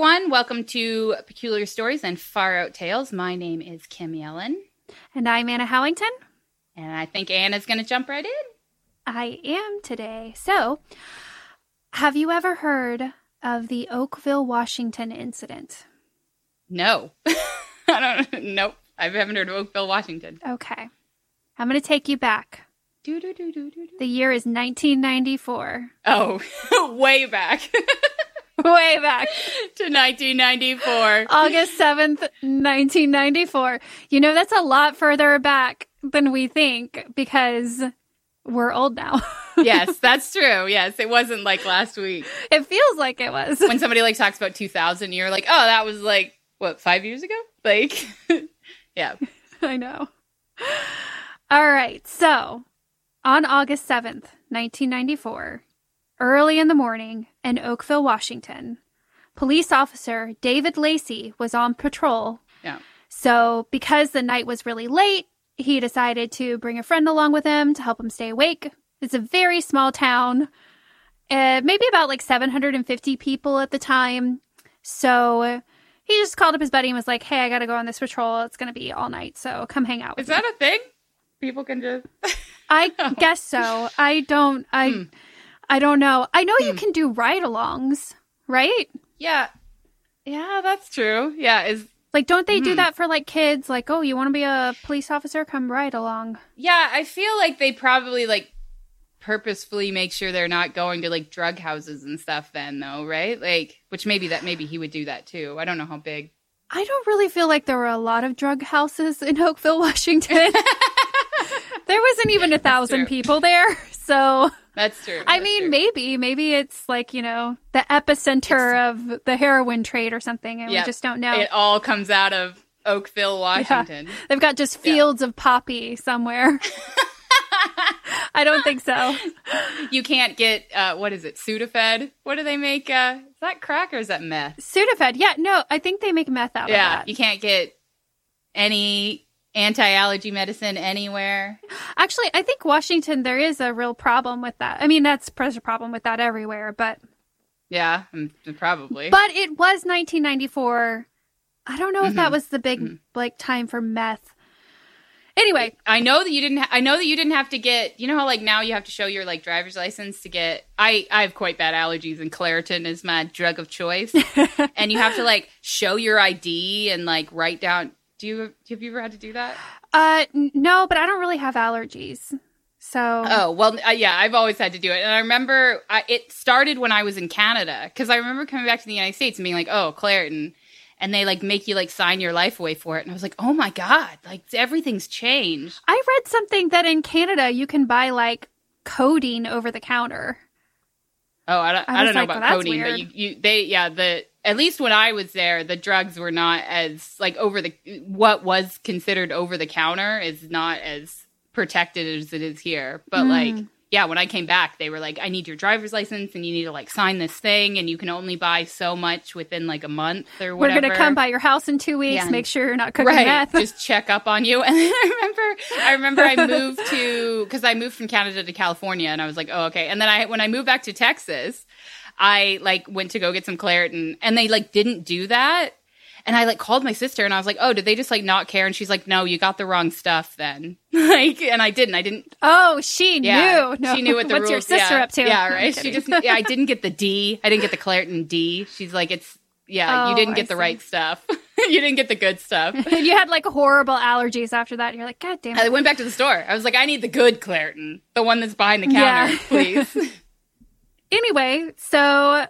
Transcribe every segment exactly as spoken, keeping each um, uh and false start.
everyone. Welcome to Peculiar Stories and Far Out Tales. My name is Kim Yellen. And I'm Anna Howington. And I think Anna's going to jump right in. I am today. So, have you ever heard of the Oakville, Washington incident? No. I don't know. Nope. I haven't heard of Oakville, Washington. Okay. I'm going to take you back. Do, do, do, do, do, do. The year is nineteen ninety-four. Oh, way back. Way back to nineteen ninety-four. August seventh, nineteen ninety-four. You know, that's a lot further back than we think because we're old now. Yes, that's true. Yes, it wasn't like last week. It feels like it was. When somebody like talks about two thousand, you're like, oh, that was like, what, five years ago? Like, yeah. I know. All right. So on August seventh, nineteen ninety-four, early in the morning in Oakville, Washington, police officer David Lacey was on patrol. Yeah. So because the night was really late, he decided to bring a friend along with him to help him stay awake. It's a very small town, uh, maybe about like seven hundred fifty people at the time. So he just called up his buddy and was like, hey, I got to go on this patrol. It's going to be all night. So come hang out with Is me. That a thing? People can just... I oh. guess so. I don't... I hmm. I don't know. I know hmm. you can do ride-alongs, right? Yeah. Yeah, that's true. Yeah. Is Like, don't they hmm. do that for, like, kids? Like, oh, you want to be a police officer? Come ride along. Yeah, I feel like they probably, like, purposefully make sure they're not going to, like, drug houses and stuff then, though, right? Like, which maybe that maybe he would do that, too. I don't know how big. I don't really feel like there were a lot of drug houses in Oakville, Washington. There wasn't even a thousand people there, so... That's true. I That's mean, true. maybe. Maybe it's like, you know, the epicenter it's, of the heroin trade or something, and yeah, we just don't know. It all comes out of Oakville, Washington. Yeah. They've got just fields yeah. of poppy somewhere. I don't think so. You can't get, uh, what is it, Sudafed? What do they make? Uh, is that crack or is that meth? Sudafed, yeah. No, I think they make meth out yeah, of that. You can't get any... anti-allergy medicine anywhere. Actually, I think Washington, there is a real problem with that. I mean, that's a problem with that everywhere, but... Yeah, probably. But it was nineteen ninety-four. I don't know mm-hmm. if that was the big, mm-hmm. like, time for meth. Anyway. I know that you didn't... Ha- I know that you didn't have to get... You know how, like, now you have to show your, like, driver's license to get... I, I have quite bad allergies, and Claritin is my drug of choice. And you have to, like, show your I D and, like, write down... Do you have you ever had to do that? Uh, no, but I don't really have allergies, so. Oh well, uh, yeah, I've always had to do it, and I remember I, it started when I was in Canada because I remember coming back to the United States and being like, "Oh, Claritin," and they like make you like sign your life away for it, and I was like, "Oh my god, like everything's changed." I read something that in Canada you can buy like codeine over the counter. Oh, I don't, I I don't know like, about well, codeine, weird. But you, you they yeah the. At least when I was there, the drugs were not as, like, over the, what was considered over the counter is not as protected as it is here. But, mm. like, yeah, when I came back, they were like, I need your driver's license and you need to, like, sign this thing and you can only buy so much within, like, a month or whatever. We're going to come by your house in two weeks, yeah. make sure you're not cooking right. meth. Just check up on you. And then I remember I remember I moved to, because I moved from Canada to California and I was like, oh, okay. And then I when I moved back to Texas, I, like, went to go get some Claritin, and they, like, didn't do that. And I, like, called my sister, and I was like, oh, did they just, like, not care? And she's like, no, you got the wrong stuff then. Like, and I didn't. I didn't. Oh, she yeah, knew. No. She knew what the What's rules. What's your sister yeah, up to? Yeah, right? She just, yeah, I didn't get the D. I didn't get the Claritin D. She's like, it's, yeah, oh, you didn't get I the see. right stuff. You didn't get the good stuff. And you had, like, horrible allergies after that, and you're like, god damn it. I went back to the store. I was like, I need the good Claritin, the one that's behind the counter, yeah. please. Anyway, so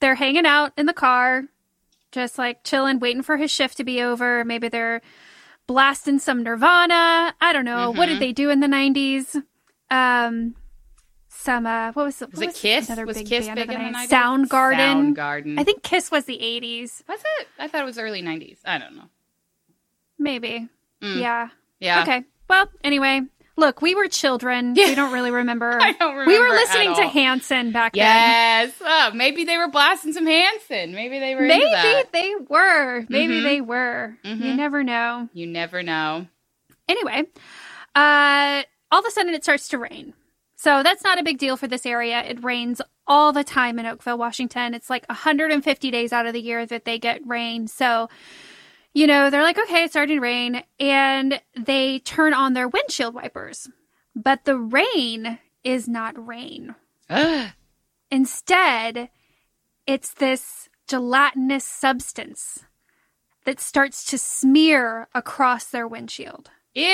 they're hanging out in the car, just like chilling, waiting for his shift to be over. Maybe they're blasting some Nirvana. I don't know. Mm-hmm. What did they do in the nineties? Um, some, uh, what was, what was it? Was Kiss? Another was big Kiss band big of the nineties? Soundgarden. Soundgarden. I think Kiss was the eighties. Was it? I thought it was early nineties. I don't know. Maybe. Mm. Yeah. Yeah. Okay. Well, anyway. Look, we were children. Yeah. We don't really remember. I don't remember. We were listening to Hanson back yes. then. Yes. Oh, maybe they were blasting some Hanson. Maybe they were Maybe into that. they were. Maybe mm-hmm. they were. Mm-hmm. You never know. You never know. Anyway, uh, all of a sudden it starts to rain. So that's not a big deal for this area. It rains all the time in Oakville, Washington. It's like one hundred fifty days out of the year that they get rain. So, you know, they're like, okay, it's starting to rain. And they turn on their windshield wipers. But the rain is not rain. Instead, it's this gelatinous substance that starts to smear across their windshield. Ew.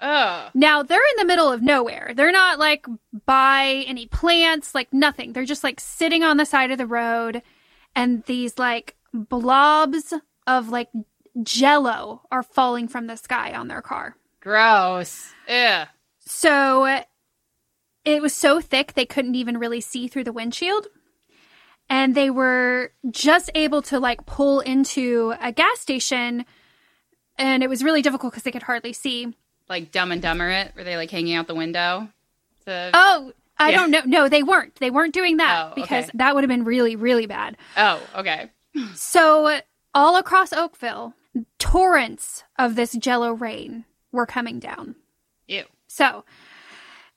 Ugh. Now, they're in the middle of nowhere. They're not, like, by any plants, like, nothing. They're just, like, sitting on the side of the road, and these, like, blobs of, like, jello are falling from the sky on their car. Gross. Ew. So, it was so thick they couldn't even really see through the windshield. And they were just able to, like, pull into a gas station. And it was really difficult because they could hardly see. Like Dumb and Dumber it? Were they, like, hanging out the window? To... Oh, I yeah. don't know. No, they weren't. They weren't doing that oh, because okay. that would have been really, really bad. Oh, okay. So all across Oakville, torrents of this jello rain were coming down. Ew. So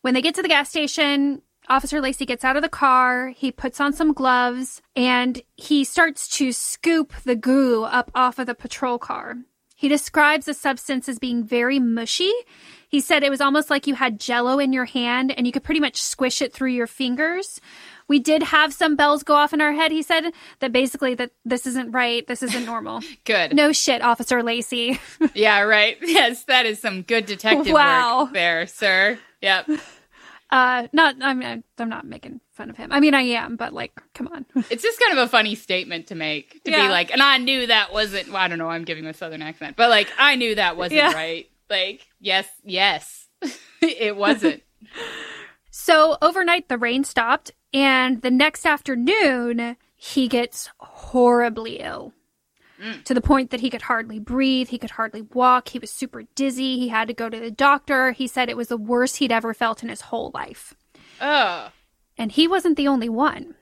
when they get to the gas station, Officer Lacey gets out of the car, he puts on some gloves, and he starts to scoop the goo up off of the patrol car. He describes the substance as being very mushy. He said it was almost like you had jello in your hand and you could pretty much squish it through your fingers. We did have some bells go off in our head, he said, that basically that this isn't right. This isn't normal. Good. No shit, Officer Lacey. Yeah, right. Yes, that is some good detective wow. work there, sir. Yep. Uh, not, I mean, I'm not making fun of him. I mean, I am, but like, come on. It's just kind of a funny statement to make, to yeah. be like, and I knew that wasn't, well, I don't know, I'm giving a Southern accent, but like, I knew that wasn't yeah. right. Like, yes, yes, it wasn't. So overnight, the rain stopped, and the next afternoon, he gets horribly ill. Mm. To the point that he could hardly breathe, he could hardly walk, he was super dizzy, he had to go to the doctor. He said it was the worst he'd ever felt in his whole life. Oh. And he wasn't the only one.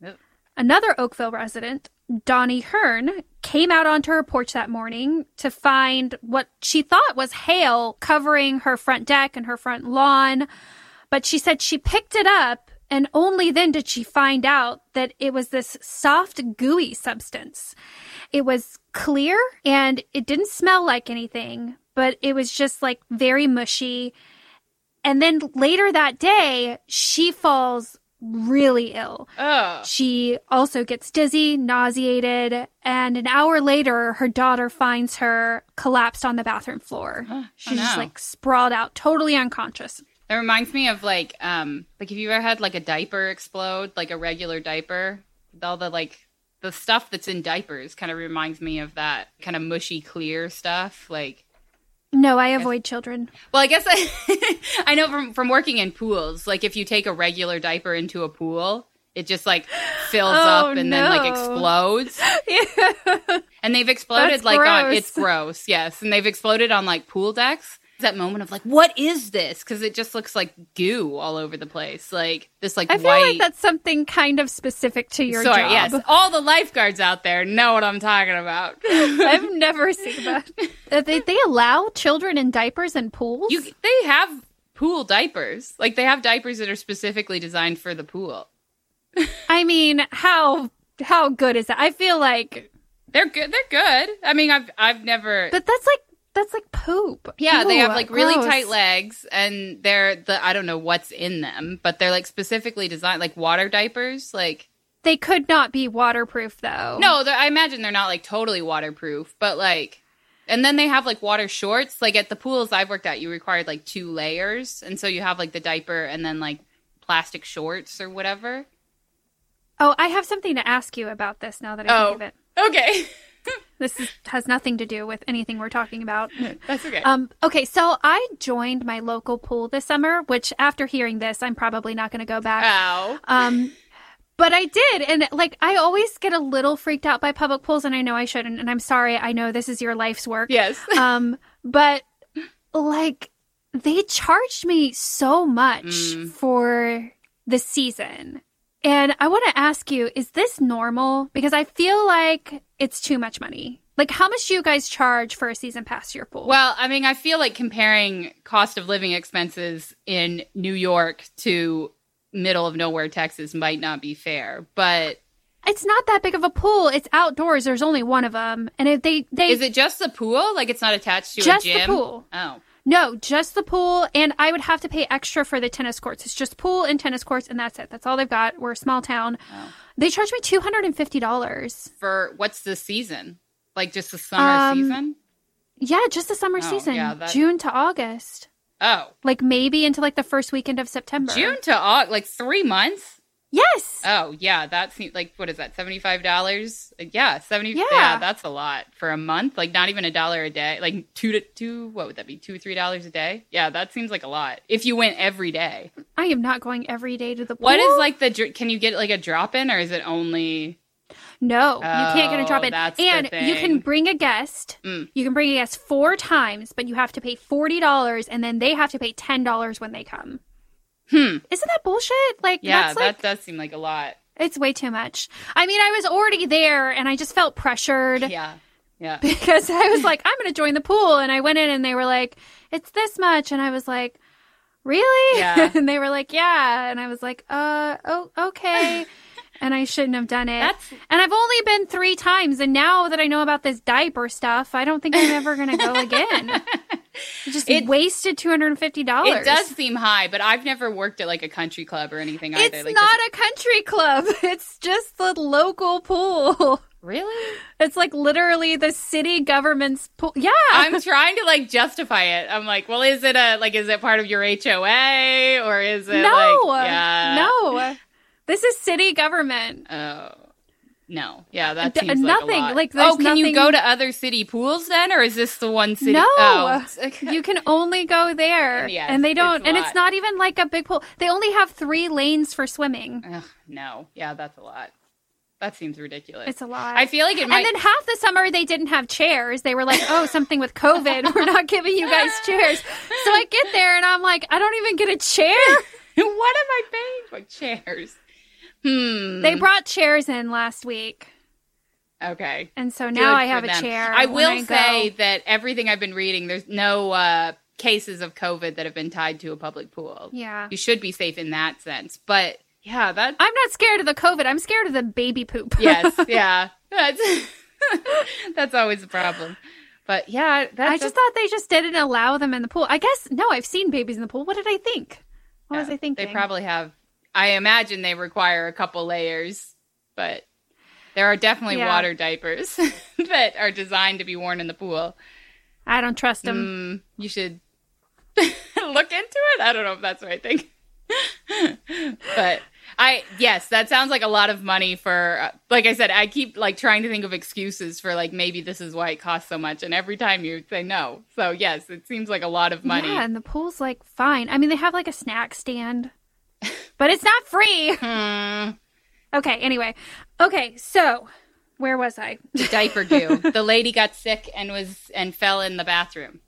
Nope. Another Oakville resident, Dottie Hearn, came out onto her porch that morning to find what she thought was hail covering her front deck and her front lawn. But she said she picked it up, and only then did she find out that it was this soft, gooey substance. It was clear, and it didn't smell like anything, but it was just, like, very mushy. And then later that day, she falls really ill. Ugh. She also gets dizzy, nauseated, and an hour later, her daughter finds her collapsed on the bathroom floor. Huh. She's oh, no. just, like, sprawled out, totally unconscious. That reminds me of, like, um, like, have you ever had, like, a diaper explode, like a regular diaper? With all the, like, the stuff that's in diapers kind of reminds me of that kind of mushy, clear stuff. Like, no, I, I guess, avoid children. Well, I guess I, I know from, from working in pools, like, if you take a regular diaper into a pool, it just, like, fills oh, up and no. then, like, explodes. Yeah. And they've exploded, that's like, gross. on, it's gross, yes. And they've exploded on, like, pool decks. That moment of like, what is this? Because it just looks like goo all over the place, like this, like I feel white... like that's something kind of specific to your Sorry, job. Yes, all the lifeguards out there know what I'm talking about. I've never seen that. They they allow children in diapers in pools. You, they have pool diapers, like they have diapers that are specifically designed for the pool. I mean, how how good is that? I feel like they're good. They're good. I mean, I've I've never. But that's like. That's like poop. Yeah, ew, they have like really gross. Tight legs, and they're the I don't know what's in them, but they're like specifically designed like water diapers. Like they could not be waterproof though. No, I imagine they're not like totally waterproof, but like, and then they have like water shorts. Like at the pools I've worked at, you required like two layers, and so you have like the diaper and then like plastic shorts or whatever. Oh, I have something to ask you about this now that I oh, think of it. Okay. This is, has nothing to do with anything we're talking about. That's okay. Um, okay, so I joined my local pool this summer, which after hearing this, I'm probably not going to go back. Ow. Um, but I did. And like, I always get a little freaked out by public pools, and I know I shouldn't. And I'm sorry. I know this is your life's work. Yes. um, but like, they charged me so much mm. for the season. And I want to ask you, is this normal? Because I feel like it's too much money. Like, how much do you guys charge for a season pass to your pool? Well, I mean, I feel like comparing cost of living expenses in New York to middle of nowhere Texas might not be fair, but... It's not that big of a pool. It's outdoors. There's only one of them. And if they, they... Is it just the pool? Like, it's not attached to a gym? Just the pool. Oh. No, just the pool. And I would have to pay extra for the tennis courts. It's just pool and tennis courts, and that's it. That's all they've got. We're a small town. Oh. They charge me two hundred fifty dollars. For what's the season? Like, just the summer um, season? Yeah, just the summer oh, season. Yeah, that... June to August. Oh. Like, maybe into, like, the first weekend of September. June to August? Like, three months? Yes. Oh, yeah. That seems like, what is that, seventy-five dollars? Yeah, seventy. Yeah. yeah, that's a lot for a month. Like, not even a dollar a day. Like, two to two. What would that be? Two, three dollars a day? Yeah, that seems like a lot. If you went every day. I am not going every day to the pool. What is like the? Can you get like a drop in, or is it only? No, you can't get a drop in. And you can bring a guest. Mm. You can bring a guest four times, but you have to pay forty dollars, and then they have to pay ten dollars when they come. Hmm. Isn't that bullshit? Like, yeah, that's like, that does seem like a lot. It's way too much. I mean, I was already there and I just felt pressured. Yeah. Yeah. Because I was like, I'm going to join the pool. And I went in and they were like, it's this much. And I was like, really? Yeah. And they were like, yeah. And I was like, uh, oh, okay. And I shouldn't have done it. That's... And I've only been three times. And now that I know about this diaper stuff, I don't think I'm ever going to go again. Just it, wasted two hundred fifty dollars. It does seem high, but I've never worked at like a country club or anything either. It's like not this... a country club. It's just the local pool. Really? It's like literally the city government's pool. Yeah. I'm trying to like justify it. I'm like, well, is it a like, is it part of your H O A or is it no, like, yeah. no, this is city government. Oh. No. Yeah, that seems D- nothing. like a lot. Like, oh, can nothing... you go to other city pools then? Or is this the one city? No. Oh. You can only go there. Yes, and they don't. It's and lot. It's not even like a big pool. They only have three lanes for swimming. Ugh, no. Yeah, that's a lot. That seems ridiculous. It's a lot. I feel like it might. And then half the summer they didn't have chairs. They were like, oh, something with COVID. We're not giving you guys chairs. So I get there and I'm like, I don't even get a chair. What am I paying for? Chairs. Hmm. They brought chairs in last week. Okay. And so now I have them. a chair. I will I say go. that everything I've been reading, there's no uh, cases of COVID that have been tied to a public pool. Yeah. You should be safe in that sense. But yeah, that. I'm not scared of the COVID. I'm scared of the baby poop. Yes. Yeah. That's, that's always a problem. But yeah. That's I just a... thought they just didn't allow them in the pool. I guess, no, I've seen babies in the pool. What did I think? What yeah, was I thinking? They probably have. I imagine they require a couple layers, but there are definitely yeah. water diapers that are designed to be worn in the pool. I don't trust them. Mm, you should look into it. I don't know if that's the right thing. But I, yes, that sounds like a lot of money for, like I said, I keep like trying to think of excuses for like, maybe this is why it costs so much. And every time you say no. So yes, it seems like a lot of money. Yeah, and the pool's like fine. I mean, they have like a snack stand. But it's not free. Hmm. Okay, anyway. Okay, so where was I? Diaper goo. The lady got sick and was and fell in the bathroom.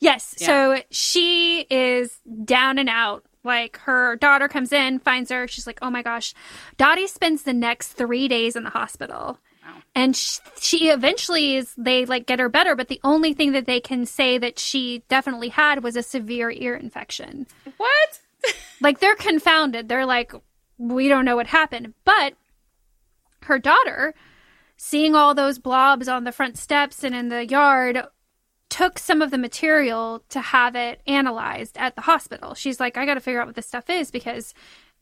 Yes. Yeah. So she is down and out. Like, her daughter comes in, finds her. She's like, oh, my gosh. Dottie spends the next three days in the hospital. Wow. And she, she eventually is, they, like, get her better. But the only thing that they can say that she definitely had was a severe ear infection. What? Like, they're confounded. They're like, we don't know what happened. But her daughter, seeing all those blobs on the front steps and in the yard, took some of the material to have it analyzed at the hospital. She's like, I got to figure out what this stuff is because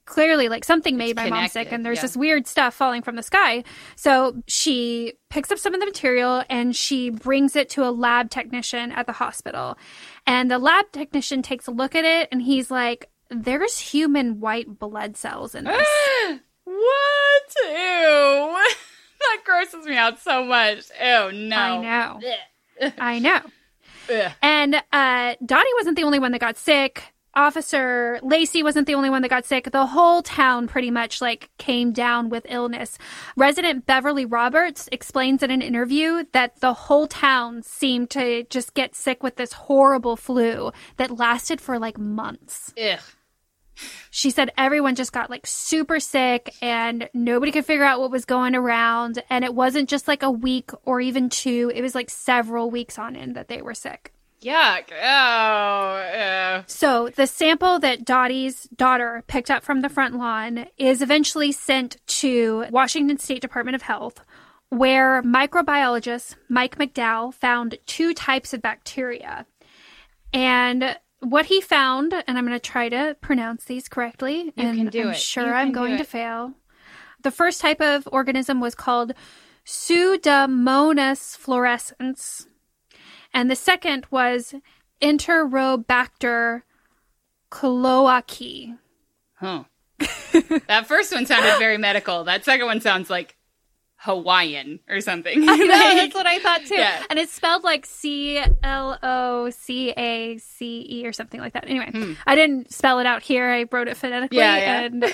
clearly, like, something made my mom sick and there's yeah. this weird stuff falling from the sky. So she picks up some of the material and she brings it to a lab technician at the hospital. And the lab technician takes a look at it and he's like, there's human white blood cells in this. What? Ew. That grosses me out so much. Ew, no. I know. I know. Ugh. And uh, Dottie wasn't the only one that got sick. Officer Lacey wasn't the only one that got sick. The whole town pretty much, like, came down with illness. Resident Beverly Roberts explains in an interview that the whole town seemed to just get sick with this horrible flu that lasted for, like, months. Ugh. She said everyone just got like super sick and nobody could figure out what was going around. And it wasn't just like a week or even two. It was like several weeks on end that they were sick. Yuck. Oh, yeah. So the sample that Dottie's daughter picked up from the front lawn is eventually sent to Washington State Department of Health, where microbiologist Mike McDowell found two types of bacteria. And what he found, and I'm going to try to pronounce these correctly, you and can do I'm it. sure you I'm going to fail. The first type of organism was called Pseudomonas fluorescens. And the second was Enterobacter cloacae. Huh. That first one sounded very medical. That second one sounds like Hawaiian or something. I know, like, that's what I thought too. Yeah. And it's spelled like C L O C A C E or something like that. Anyway, hmm. I didn't spell it out here. I wrote it phonetically yeah, yeah. and uh,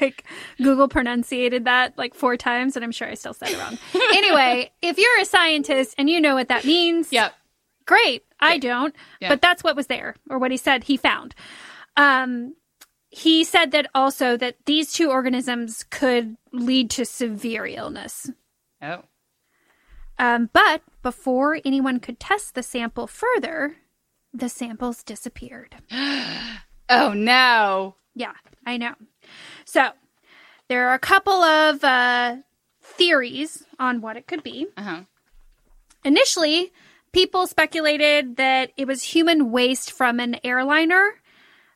like Google pronunciated that like four times and I'm sure I still said it wrong. Anyway, if you're a scientist and you know what that means, yep. great. I don't. Yep. But that's what was there or what he said he found. Um He said that also that these two organisms could lead to severe illness. Oh. Um, but before anyone could test the sample further, the samples disappeared. Oh, no. Yeah, I know. So there are a couple of uh, theories on what it could be. Uh-huh. Initially, people speculated that it was human waste from an airliner.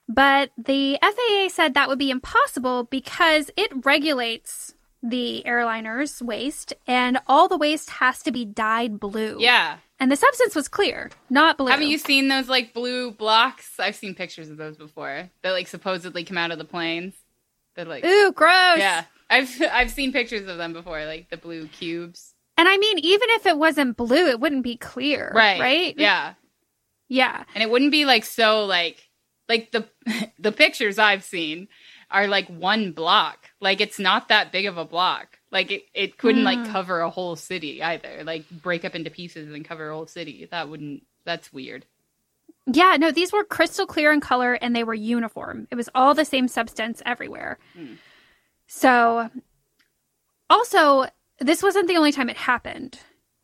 But the F A A said that would be impossible because it regulates the airliner's waste, and all the waste has to be dyed blue. Yeah. And the substance was clear, not blue. Haven't you seen those, like, blue blocks? I've seen pictures of those before. That, like, supposedly come out of the planes. They're like... Ooh, gross! Yeah. I've I've seen pictures of them before, like, the blue cubes. And, I mean, even if it wasn't blue, it wouldn't be clear, right? Right? Yeah. Yeah. And it wouldn't be, like, so, like... Like, the the pictures I've seen are, like, one block. Like, it's not that big of a block. Like, it, it couldn't, mm. like, cover a whole city either. Like, break up into pieces and cover a whole city. That wouldn't... That's weird. Yeah, no, these were crystal clear in color, and they were uniform. It was all the same substance everywhere. Mm. So, also, this wasn't the only time it happened.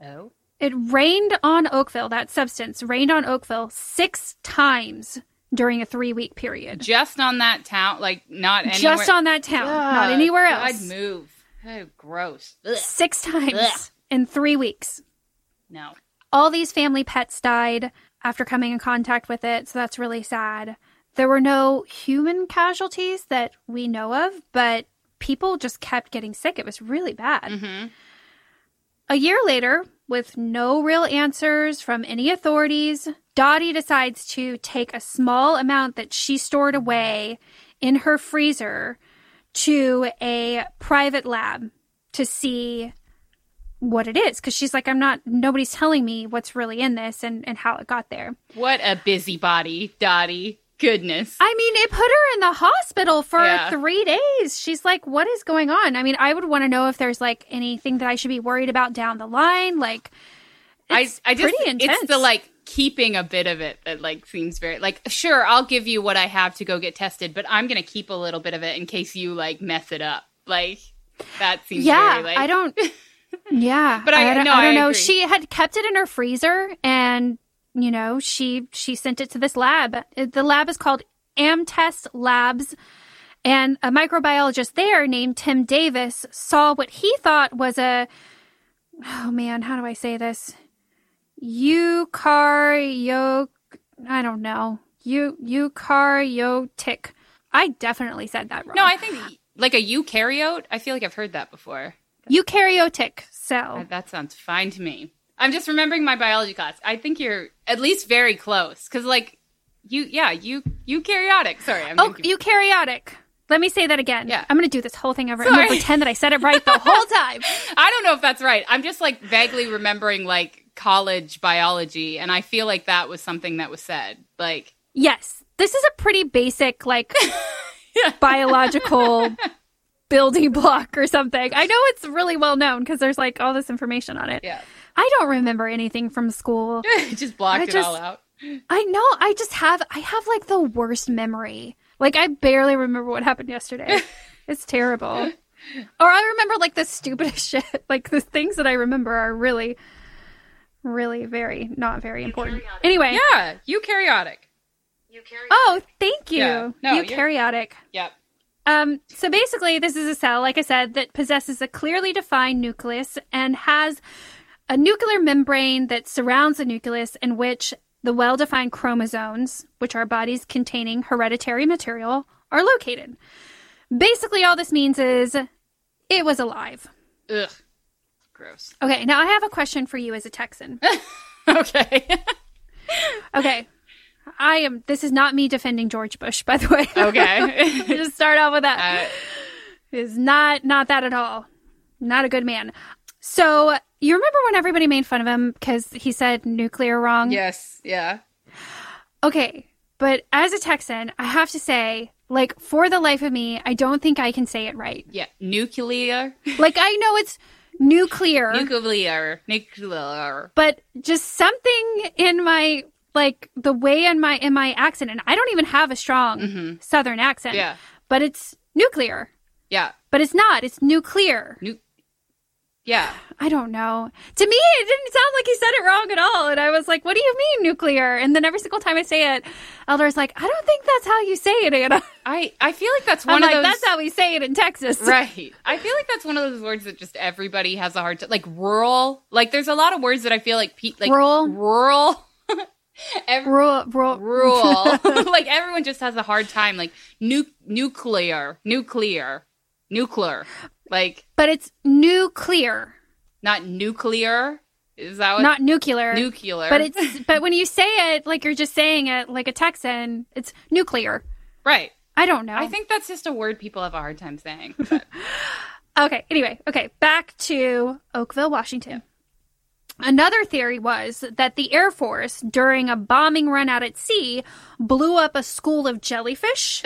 Oh? It rained on Oakville, that substance, rained on Oakville six times during a three-week period. Just on that town? Like, not anywhere? Just on that town. Ugh, not anywhere else. I'd move. Oh, gross. Ugh. Six times Ugh. in three weeks. No. All these family pets died after coming in contact with it, so that's really sad. There were no human casualties that we know of, but people just kept getting sick. It was really bad. Mm-hmm. A year later, with no real answers from any authorities, Dottie decides to take a small amount that she stored away in her freezer to a private lab to see what it is. Because she's like, I'm not, nobody's telling me what's really in this and, and how it got there. What a busybody, Dottie. Goodness. I mean, it put her in the hospital for yeah. three days. She's like, what is going on? I mean, I would want to know if there's like anything that I should be worried about down the line. Like, it's I, I just, pretty intense. It's the like keeping a bit of it that like seems very like, sure, I'll give you what I have to go get tested, but I'm going to keep a little bit of it in case you like mess it up. Like, that seems yeah, very like. I don't. Yeah. But I, I don't, no, I don't I know. She had kept it in her freezer and. You know, she she sent it to this lab. The lab is called Amtest Labs, and a microbiologist there named Tim Davis saw what he thought was a, oh man, how do I say this? Eukaryotic, I don't know, Eu- eukaryotic. I definitely said that wrong. No, I think like a eukaryote. I feel like I've heard that before. Eukaryotic cell. That sounds fine to me. I'm just remembering my biology class. I think you're at least very close. Because, like, you, yeah, you, eukaryotic. Sorry. I'm oh, confused. Eukaryotic. Let me say that again. Yeah. I'm going to do this whole thing over Sorry. and pretend that I said it right the whole time. I don't know if that's right. I'm just, like, vaguely remembering, like, college biology. And I feel like that was something that was said. Like, yes. This is a pretty basic, like, biological building block or something. I know it's really well known because there's, like, all this information on it. Yeah. I don't remember anything from school. just blocked I it just, all out. I know. I just have, I have like the worst memory. Like, I barely remember what happened yesterday. It's terrible. Or I remember, like, the stupidest shit. Like, the things that I remember are really, really very, not very important. Anyway. Yeah, eukaryotic. Eukaryotic. Oh, thank you. Yeah. No, eukaryotic. Yep. Um, so basically, this is a cell, like I said, that possesses a clearly defined nucleus and has a nuclear membrane that surrounds the nucleus in which the well-defined chromosomes, which are bodies containing hereditary material, are located. Basically, all this means is it was alive. Ugh. Gross. Okay, now I have a question for you as a Texan. Okay. Okay. I am, this is not me defending George Bush, by the way. Okay. Just start off with that. Uh, it is not, not that at all. Not a good man. So, you remember when everybody made fun of him because he said nuclear wrong? Yes. Yeah. Okay. But as a Texan, I have to say, like, for the life of me, I don't think I can say it right. Yeah. Nuclear. Like, I know it's nuclear. Nuclear. Nuclear. But just something in my, like, the way in my, in my accent, and I don't even have a strong mm-hmm. Southern accent. Yeah. But it's nuclear. Yeah. But it's not. It's nuclear. Nuclear. Yeah. I don't know. To me, it didn't sound like he said it wrong at all. And I was like, what do you mean nuclear? And then every single time I say it, Elder's like, I don't think that's how you say it, Anna. I, I feel like that's one I'm of like, those. That's how we say it in Texas. Right. I feel like that's one of those words that just everybody has a hard time. Like rural. Like there's a lot of words that I feel like. Pe- like rural. Rural. Every- rural. Rural. Rural. Like everyone just has a hard time. Like nu- nuclear. Nuclear. Nuclear. Like, but it's nuclear, not nuclear. Is that what? Not nuclear? Nuclear. But it's but when you say it, like you're just saying it like a Texan. It's nuclear, right? I don't know. I think that's just a word people have a hard time saying. But. Okay. Anyway, okay. Back to Oakville, Washington. Yeah. Another theory was that the Air Force, during a bombing run out at sea, blew up a school of jellyfish.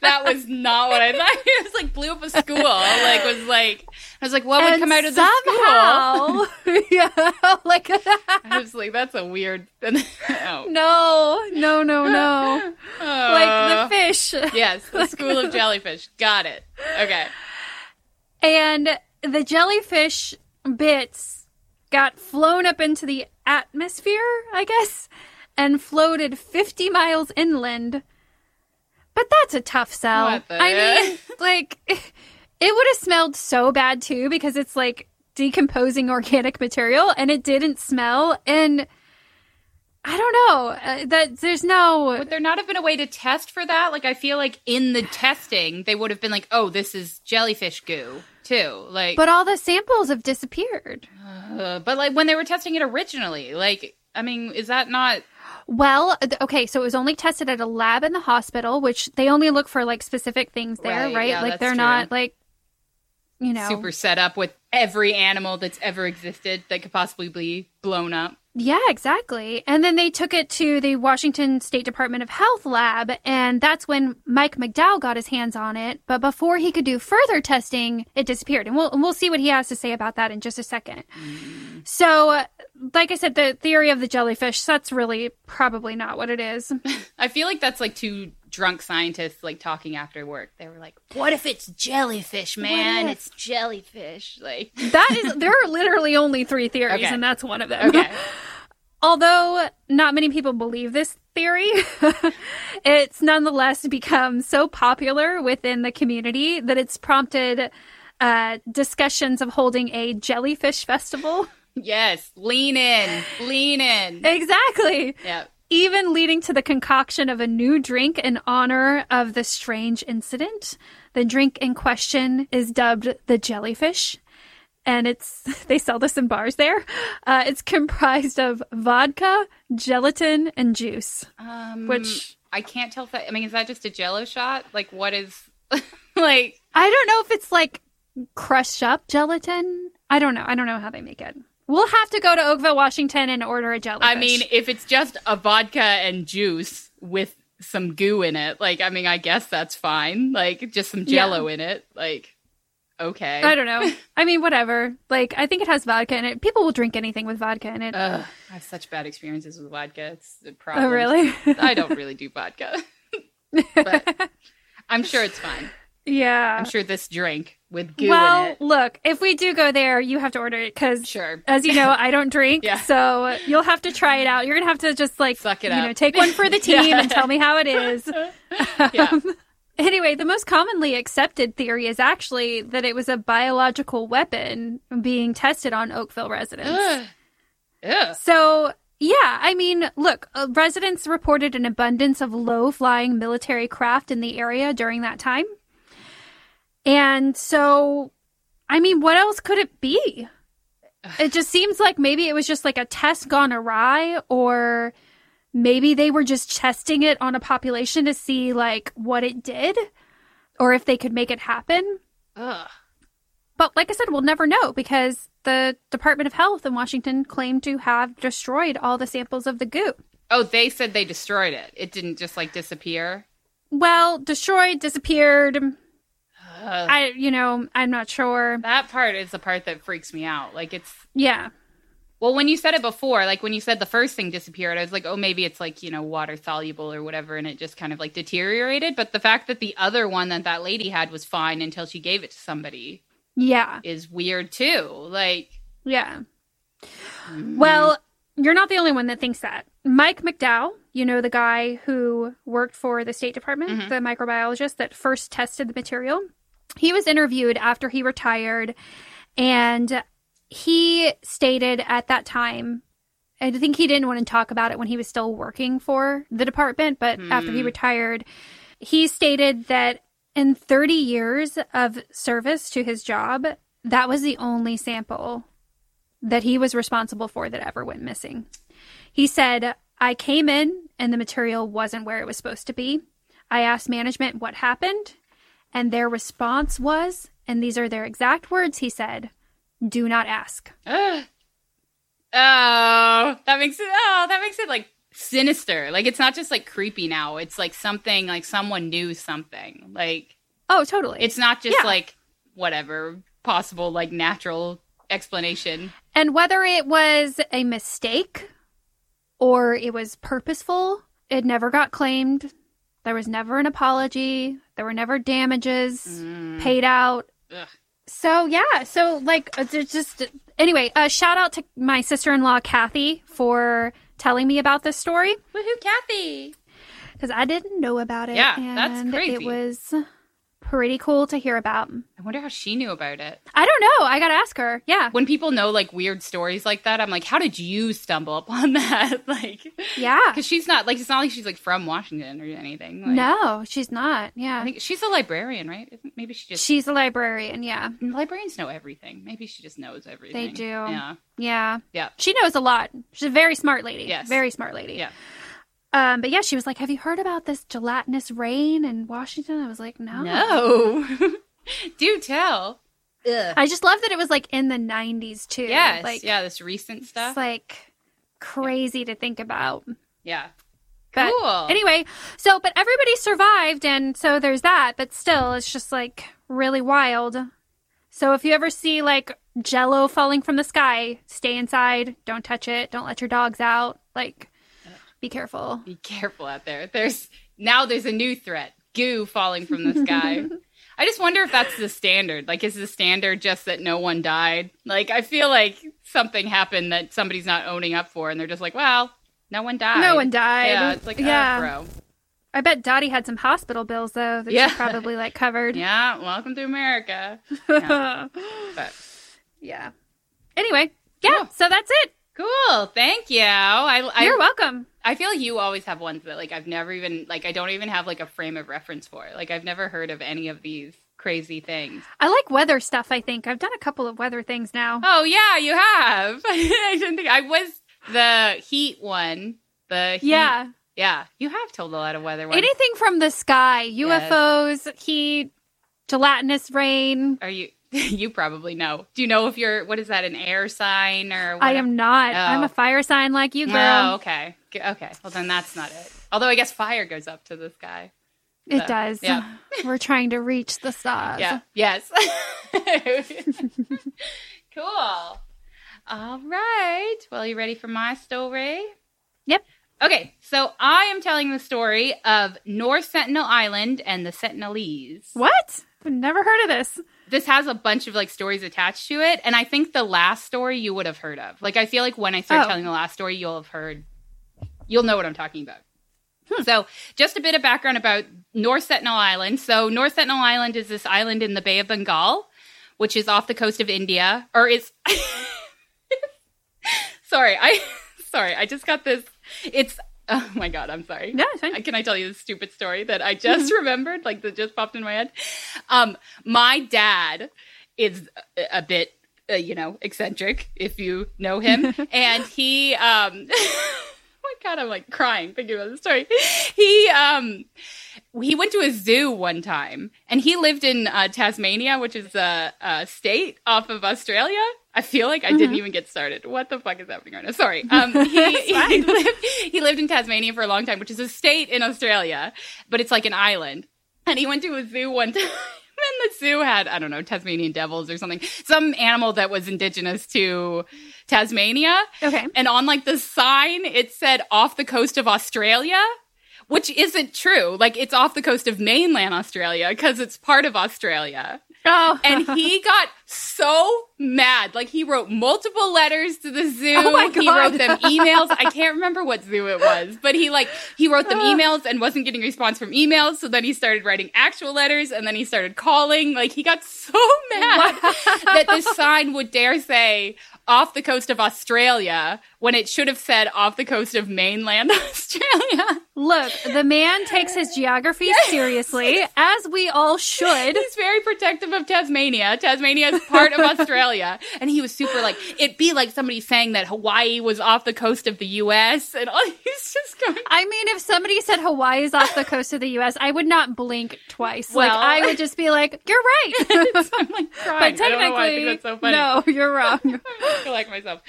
That was not what I thought. It was like blew up a school. Like was like I was like, what would and come out of somehow, the school? Yeah, like I was like, that's a weird. Oh. No, no, no, no. Uh, like the fish. Yes, the school of jellyfish. Got it. Okay. And the jellyfish bits got flown up into the atmosphere, I guess. And floated fifty miles inland. But that's a tough sell. What the I heck? mean, like, it would have smelled so bad, too, because it's, like, decomposing organic material, and it didn't smell, and I don't know. Uh, that there's no... Would there not have been a way to test for that? Like, I feel like in the testing, they would have been like, oh, this is jellyfish goo, too. Like, but all the samples have disappeared. Uh, but, like, when they were testing it originally, like, I mean, is that not... Well, okay, so it was only tested at a lab in the hospital, which they only look for, like, specific things there, right? right? Yeah, like, they're true. not, like, you know. Super set up with every animal that's ever existed that could possibly be blown up. Yeah, exactly. And then they took it to the Washington State Department of Health lab, and that's when Mike McDowell got his hands on it. But before he could do further testing, it disappeared. And we'll, we'll see what he has to say about that in just a second. Mm. So... Like I said, the theory of the jellyfish, that's really probably not what it is. I feel like that's like two drunk scientists like talking after work. They were like, what if it's jellyfish, man? It's jellyfish. Like that is there are literally only three theories, okay. And that's one of them. Okay. Although not many people believe this theory, it's nonetheless become so popular within the community that it's prompted uh, discussions of holding a jellyfish festival. Yes, lean in, lean in. Exactly. Yeah. Even leading to the concoction of a new drink in honor of the strange incident. The drink in question is dubbed the jellyfish, and it's they sell this in bars there. Uh, it's comprised of vodka, gelatin, and juice. Um, which I can't tell if that. I mean, is that just a Jello shot? Like, what is like? I don't know if it's like crushed up gelatin. I don't know. I don't know how they make it. We'll have to go to Oakville, Washington and order a jellyfish. I mean, if it's just a vodka and juice with some goo in it, like, I mean, I guess that's fine. Like, just some jello yeah. in it. Like, okay. I don't know. I mean, whatever. Like, I think it has vodka in it. People will drink anything with vodka in it. Ugh, I have such bad experiences with vodka. It's a problem. Oh, really? I don't really do vodka. But I'm sure it's fine. Yeah. I'm sure this drink with goo well, in it. Well, look, if we do go there, you have to order it because, sure. as you know, I don't drink. Yeah. So you'll have to try it out. You're going to have to just, like, Suck it you up. know, take one for the team yeah. and tell me how it is. Yeah. Um, Anyway, the most commonly accepted theory is actually that it was a biological weapon being tested on Oakville residents. Ugh. Ugh. So, yeah, I mean, look, uh, residents reported an abundance of low-flying military craft in the area during that time. And so, I mean, what else could it be? Ugh. It just seems like maybe it was just like a test gone awry, or... maybe they were just testing it on a population to see, like, what it did or if they could make it happen. Ugh. But like I said, we'll never know because the Department of Health in Washington claimed to have destroyed all the samples of the goo. Oh, they said they destroyed it. It didn't just, like, disappear? Well, destroyed, disappeared. Ugh. I, you know, I'm not sure. That part is the part that freaks me out. Like, it's... yeah. Well, when you said it before, like when you said the first thing disappeared, I was like, oh, maybe it's like, you know, water soluble or whatever. And it just kind of like deteriorated. But the fact that the other one that that lady had was fine until she gave it to somebody. Yeah. Is weird, too. Like. Yeah. Mm-hmm. Well, you're not the only one that thinks that. Mike McDowell, you know, the guy who worked for the State Department, mm-hmm. the microbiologist that first tested the material. He was interviewed after he retired, and he stated at that time, I think he didn't want to talk about it when he was still working for the department, but mm. after he retired, he stated that in thirty years of service to his job, that was the only sample that he was responsible for that ever went missing. He said, I came in and the material wasn't where it was supposed to be. I asked management what happened, and their response was, and these are their exact words, he said, do not ask. Uh, oh, that makes it, oh, that makes it like sinister. Like, it's not just like creepy now. It's like something, like someone knew something. Like, oh, totally. It's not just yeah. like whatever possible, like natural explanation. And whether it was a mistake or it was purposeful, it never got claimed. There was never an apology. There were never damages mm. paid out. Ugh. So, yeah. So, like, just... Anyway, uh, shout out to my sister-in-law, Kathy, for telling me about this story. Woohoo, Kathy! Because I didn't know about it. Yeah, and that's crazy. It was pretty cool to hear about. I wonder how she knew about it. I don't know. I gotta ask her. Yeah. When people know, like, weird stories like that, I'm like, how did you stumble upon that? Like... Yeah. Because she's not... Like, it's not like she's, like, from Washington or anything. Like, no, she's not. Yeah. I think she's a librarian, right? Isn't, maybe she just... She's a librarian, yeah. Librarians know everything. Maybe she just knows everything. They do. Yeah. Yeah. Yeah. She knows a lot. She's a very smart lady. Yes. Very smart lady. Yeah. Um, but yeah, she was like, have you heard about this gelatinous rain in Washington? I was like, no. No. Do tell. Ugh. I just love that it was like in the nineties too. Yes. Like, yeah, this recent stuff. It's like crazy yeah. to think about. Yeah. But cool. Anyway, so, but everybody survived, and so there's that, but still, it's just like really wild. So if you ever see like Jell-O falling from the sky, stay inside, don't touch it, don't let your dogs out, like... Be careful. Be careful out there. There's now there's a new threat. Goo falling from the sky. I just wonder if that's the standard. Like, is the standard just that no one died? Like, I feel like something happened that somebody's not owning up for, and they're just like, well, no one died. No one died. Yeah, it's like, yeah. Oh, bro. I bet Dottie had some hospital bills, though, that yeah. she probably, like, covered. Yeah, welcome to America. Yeah. But. Yeah. Anyway, yeah, cool. So that's it. Cool. Thank you. I, I, You're welcome. I feel you always have ones that, like, I've never even, like, I don't even have, like, a frame of reference for. Like, I've never heard of any of these crazy things. I like weather stuff, I think. I've done a couple of weather things now. Oh, yeah, you have. I didn't think, I was the heat one. The heat. Yeah. Yeah. You have told a lot of weather ones. Anything from the sky. U F Os, yes. Heat, gelatinous rain. Are you... You probably know. Do you know if you're, what is that, an air sign or what? I am not. Oh. I'm a fire sign like you, girl. Oh, okay. Okay. Well, then that's not it. Although I guess fire goes up to the sky. It so, does. Yeah. We're trying to reach the stars. Yeah. Yes. Cool. All right. Well, you ready for my story? Yep. Okay. So I am telling the story of North Sentinel Island and the Sentinelese. What? I've never heard of this. This has a bunch of, like, stories attached to it. And I think the last story you would have heard of. Like, I feel like when I start oh. telling the last story, you'll have heard, you'll know what I'm talking about. Hmm. So just a bit of background about North Sentinel Island. So North Sentinel Island is this island in the Bay of Bengal, which is off the coast of India. Or it's... sorry, I... Sorry, I just got this... It's... Oh, my God, I'm sorry. No, it's fine. Can I tell you this stupid story that I just remembered, like, that just popped in my head? Um, my dad is a, a bit, uh, you know, eccentric, if you know him. And he, um, oh, my God, I'm, like, crying thinking about this story. He, um, he went to a zoo one time, and he lived in uh, Tasmania, which is a, a state off of Australia. I feel like I mm-hmm. didn't even get started. What the fuck is happening right now? Sorry. Um, he, he, lived, he lived in Tasmania for a long time, which is a state in Australia, but it's like an island. And he went to a zoo one time, and the zoo had, I don't know, Tasmanian devils or something, some animal that was indigenous to Tasmania. Okay. And on, like, the sign, it said off the coast of Australia, which isn't true. Like, it's off the coast of mainland Australia because it's part of Australia. Oh. And he got so mad. Like, he wrote multiple letters to the zoo. Oh my God. He wrote them emails. I can't remember what zoo it was, but he, like, he wrote them emails and wasn't getting response from emails. So then he started writing actual letters, and then he started calling. Like, he got so mad wow. that this sign would dare say off the coast of Australia when it should have said off the coast of mainland Australia. Look, the man takes his geography yes. seriously, as we all should. He's very protective of Tasmania. Tasmania is part of Australia. And he was super like, it'd be like somebody saying that Hawaii was off the coast of the U S And all, he's just going... I mean, if somebody said Hawaii is off the coast of the U S, I would not blink twice. Well, like, I would just be like, you're right. I'm like crying. But technically, I don't know why I think that's so funny. No, you're wrong. I feel like myself.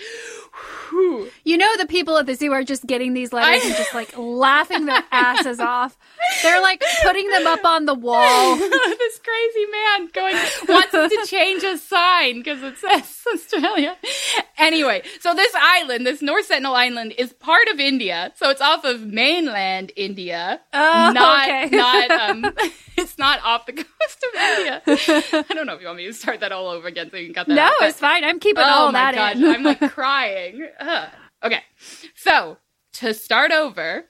Whew. You know the people at the zoo are just getting these letters I... and just, like, laughing their asses off. They're, like, putting them up on the wall. This crazy man going wants to change a sign because it says Australia. Anyway, so this island, this North Sentinel Island, is part of India. So it's off of mainland India. Oh, not, okay. Not, um, it's not off the coast of India. I don't know if you want me to start that all over again so you can cut that no, out. No, it's fine. I'm keeping oh, all that God. in. I'm, like, crying. Ugh. Okay, so to start over,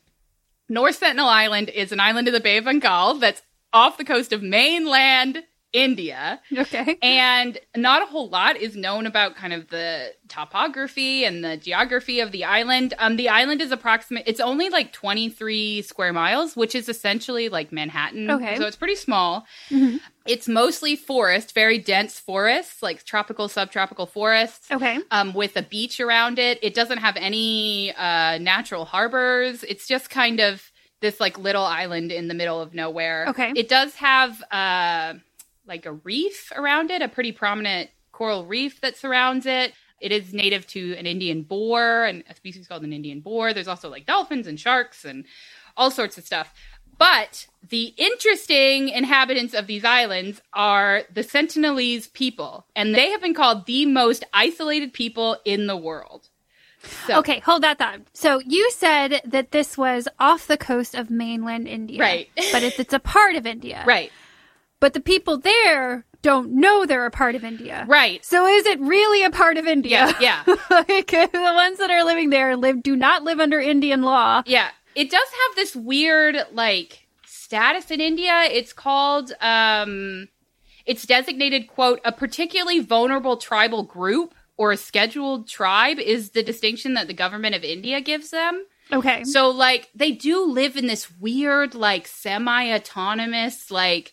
North Sentinel Island is an island in the Bay of Bengal that's off the coast of mainland India. Okay. And not a whole lot is known about kind of the topography and the geography of the island. Um, the island is approximate. It's only like twenty-three square miles, which is essentially like Manhattan. Okay. So it's pretty small. Mm-hmm. It's mostly forest, very dense forests, like tropical, subtropical forests. Okay. Um, with a beach around it. It doesn't have any uh, natural harbors. It's just kind of this like little island in the middle of nowhere. Okay. It does have uh, like a reef around it, a pretty prominent coral reef that surrounds it. It is native to an Indian boar, and a species called an Indian boar. There's also like dolphins and sharks and all sorts of stuff. But the interesting inhabitants of these islands are the Sentinelese people, and they have been called the most isolated people in the world. So, okay, hold that thought. So you said that this was off the coast of mainland India. Right. But if it's a part of India. Right. But the people there don't know they're a part of India. Right. So is it really a part of India? Yeah. yeah. Like, the ones that are living there live do not live under Indian law. Yeah. It does have this weird, like, status in India. It's called, um, it's designated, quote, a particularly vulnerable tribal group or a scheduled tribe is the distinction that the government of India gives them. Okay. So, like, they do live in this weird, like, semi-autonomous, like,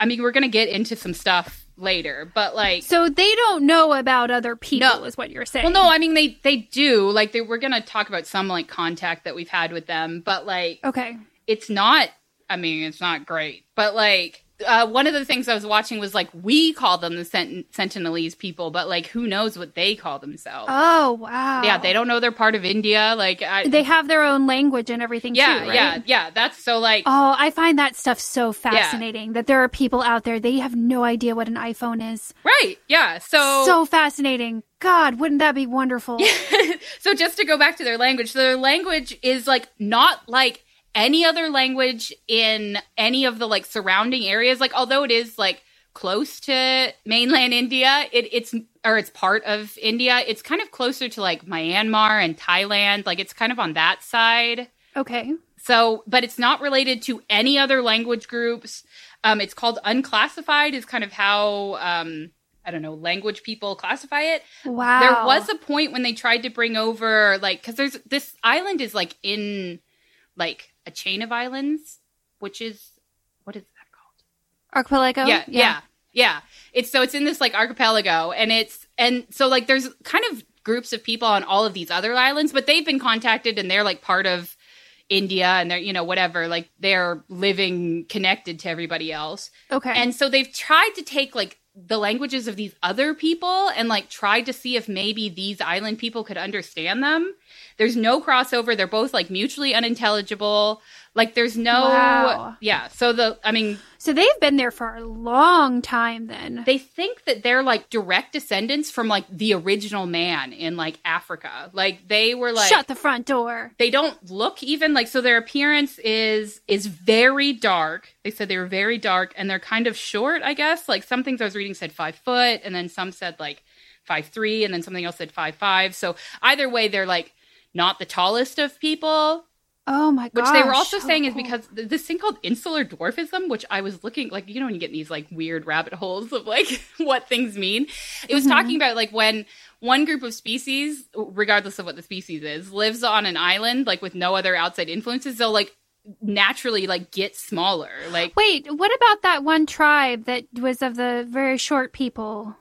I mean, we're going to get into some stuff later, but like... So they don't know about other people no. is what you're saying. Well, no, I mean, they, they do. Like, they, we're going to talk about some, like, contact that we've had with them, but, like... Okay. It's not... I mean, it's not great, but, like... uh, one of the things I was watching was like, we call them the Sent- Sentinelese people, but like, who knows what they call themselves? Oh, wow. Yeah, they don't know they're part of India. Like, I, they have their own language and everything. Yeah, too, right? yeah, yeah. That's so like. Oh, I find that stuff so fascinating yeah. that there are people out there, they have no idea what an iPhone is. Right. Yeah. So so fascinating. God, wouldn't that be wonderful? So just to go back to their language, so their language is like not like any other language in any of the like surrounding areas. Like, although it is like close to mainland India, it, it's or it's part of India. It's kind of closer to like Myanmar and Thailand. Like, it's kind of on that side. Okay. So, but it's not related to any other language groups. Um, it's called unclassified. Is kind of how. Um, I don't know, language people classify it. Wow. There was a point when they tried to bring over, like, because there's this island is like in like a chain of islands, which is, what is that called? Archipelago? Yeah. Yeah. Yeah. yeah. It's so it's in this like archipelago, and it's, and so like there's kind of groups of people on all of these other islands, but they've been contacted and they're like part of India, and they're, you know, whatever, like they're living connected to everybody else. Okay. And so they've tried to take like the languages of these other people and like tried to see if maybe these island people could understand them. There's no crossover. They're both like mutually unintelligible. Like there's no, wow. yeah. So the, I mean, so they've been there for a long time then. They think that they're like direct descendants from like the original man in like Africa. Like they were like, shut the front door. They don't look even like, so their appearance is, is very dark. They said they were very dark, and they're kind of short, I guess. Like some things I was reading said five foot and then some said like five, three, and then something else said five, five. So either way, they're like, not the tallest of people. Oh my gosh. Which they were also saying oh. is because th- this thing called insular dwarfism, which I was looking, like, you know, when you get in these like weird rabbit holes of like what things mean. It was mm-hmm. talking about like when one group of species, regardless of what the species is, lives on an island like with no other outside influences, they'll like naturally like get smaller. Like, wait, what about that one tribe that was of the very short people?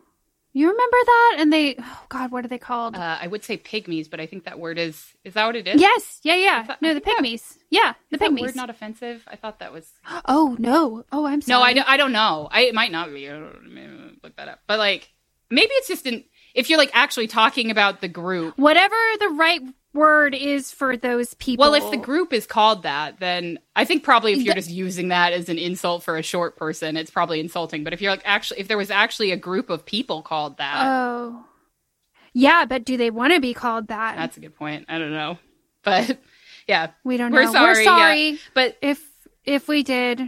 You remember that? And they, oh God, what are they called? Uh, I would say pygmies, but I think that word is, is that what it is? Yes. Yeah, yeah. Thought, no, the pygmies. Yeah, the pygmies. That word not offensive? I thought that was. Oh, no. Oh, I'm sorry. No, I, do, I don't know. I, it might not be. I don't know. Look that up. But like, maybe it's just an, if you're like actually talking about the group. Whatever the right word is for those people. Well, if the group is called that, then I think probably if you're the- just using that as an insult for a short person, it's probably insulting. But if you're like actually, if there was actually a group of people called that. Oh, yeah. But do they want to be called that? That's a good point. I don't know. But yeah, we don't know. We're sorry. We're sorry. Yeah. But if, if we did,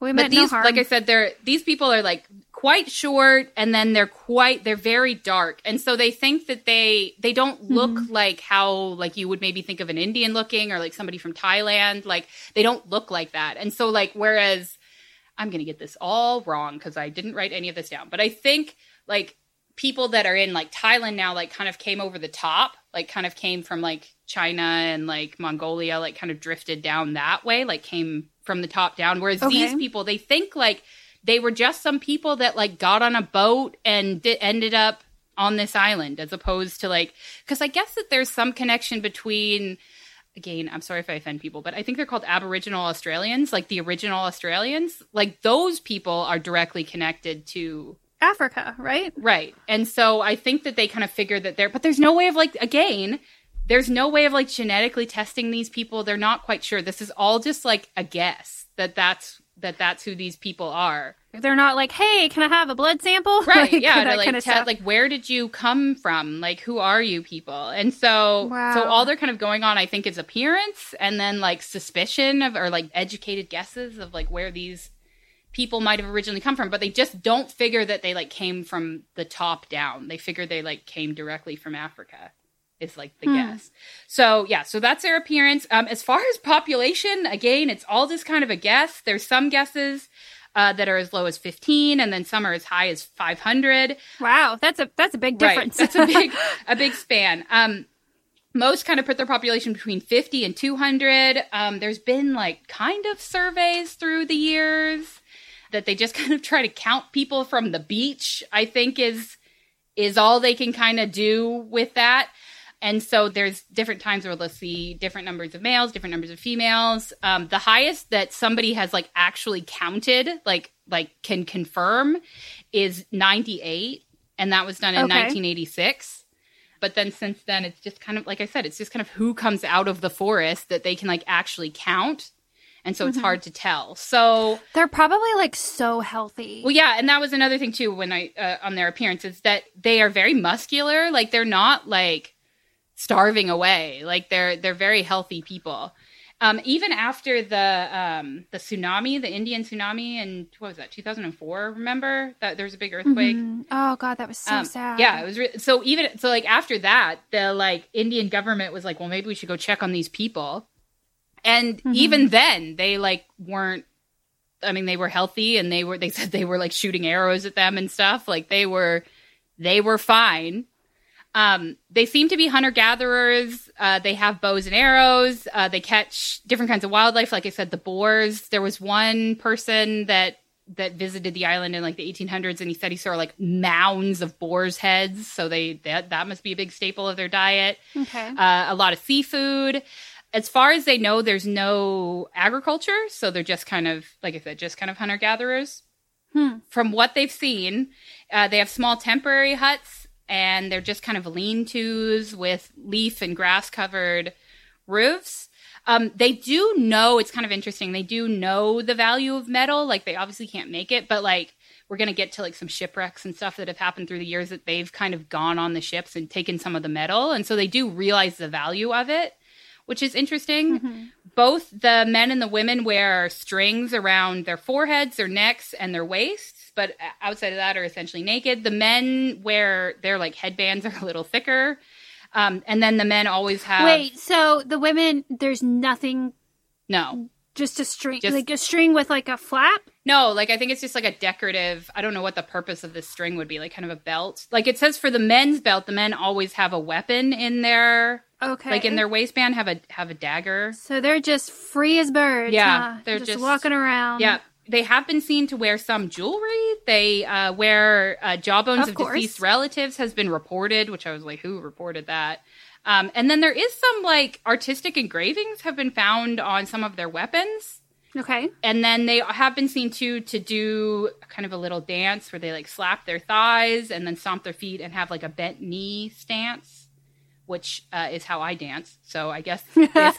we meant no harm. Like I said, they're, these people are like quite short, and then they're quite they're very dark, and so they think that they they don't look mm-hmm. like how like you would maybe think of an Indian looking, or like somebody from Thailand. Like they don't look like that. And so like, whereas I'm gonna get this all wrong because I didn't write any of this down, but I think like people that are in like Thailand now like kind of came over the top, like kind of came from like China and like Mongolia, like kind of drifted down that way, like came from the top down, whereas okay. these people, they think like they were just some people that like got on a boat and d- ended up on this island, as opposed to like, because I guess that there's some connection between, again, I'm sorry if I offend people, but I think they're called Aboriginal Australians, like the original Australians, like those people are directly connected to Africa, right? Right. And so I think that they kind of figured that they're, but there's no way of like, again, there's no way of like genetically testing these people. They're not quite sure. This is all just like a guess that that's, that that's who these people are. They're not like, hey, can I have a blood sample? Right, like, yeah. Like, kind of te- like, where did you come from? Like, who are you people? And so wow. so all they're kind of going on, I think, is appearance, and then like suspicion of, or like educated guesses of like where these people might have originally come from. But they just don't figure that they like came from the top down. They figure they like came directly from Africa. Is like the hmm. guess. So yeah, so that's their appearance. Um, as far as population, again, it's all just kind of a guess. There's some guesses uh, that are as low as fifteen, and then some are as high as five hundred. Wow, that's a that's a big difference. Right. That's a big a big span. Um, most kind of put their population between fifty and two hundred. Um, there's been like kind of surveys through the years that they just kind of try to count people from the beach. I think is is all they can kind of do with that. And so there's different times where they'll see different numbers of males, different numbers of females. Um, the highest that somebody has like actually counted, like like can confirm, is ninety-eight. And that was done in okay. nineteen eighty-six. But then since then, it's just kind of, like I said, it's just kind of who comes out of the forest that they can like actually count. And so mm-hmm. it's hard to tell. So they're probably like so healthy. Well, yeah. And that was another thing too, when I, uh, on their appearances, that they are very muscular. Like they're not like starving away. Like they're, they're very healthy people. Um, even after the, um, the tsunami, the Indian tsunami in, what was that? two thousand four, remember that there was a big earthquake. Mm-hmm. Oh God, that was so um, sad. Yeah. It was re- so even, so like after that, the like Indian government was like, well, maybe we should go check on these people. And mm-hmm. even then they like weren't, I mean, they were healthy and they were, they said they were like shooting arrows at them and stuff. Like they were, they were fine. Um, they seem to be hunter-gatherers. Uh, they have bows and arrows. Uh, they catch different kinds of wildlife. Like I said, the boars. There was one person that that visited the island in like the eighteen hundreds, and he said he saw like mounds of boars' heads. So they that, that must be a big staple of their diet. Okay. Uh, a lot of seafood. As far as they know, there's no agriculture. So they're just kind of, like I said, just kind of hunter-gatherers. Hmm. From what they've seen, uh, they have small temporary huts. And they're just kind of lean-tos with leaf and grass-covered roofs. Um, they do know, it's kind of interesting, they do know the value of metal. Like, they obviously can't make it, but, like, we're going to get to, like, some shipwrecks and stuff that have happened through the years that they've kind of gone on the ships and taken some of the metal. And so they do realize the value of it, which is interesting. Mm-hmm. Both the men and the women wear strings around their foreheads, their necks, and their waists. But outside of that are essentially naked. The men wear their like headbands are a little thicker. Um, and then the men always have. Wait, so the women, there's nothing. No. Just a string, just, like a string with like a flap? No, like I think it's just like a decorative. I don't know what the purpose of this string would be, like kind of a belt. Like it says for the men's belt, the men always have a weapon in their. Okay. Like in their waistband, have a, have a dagger. So they're just free as birds. Yeah. Huh? They're just, just walking around. Yeah. They have been seen to wear some jewelry. They uh, wear uh, jawbones of, of deceased relatives has been reported, which I was like, who reported that? Um, and then there is some like artistic engravings have been found on some of their weapons. Okay. And then they have been seen to to do kind of a little dance where they like slap their thighs and then stomp their feet and have like a bent knee stance, which uh, is how I dance. So I guess if that's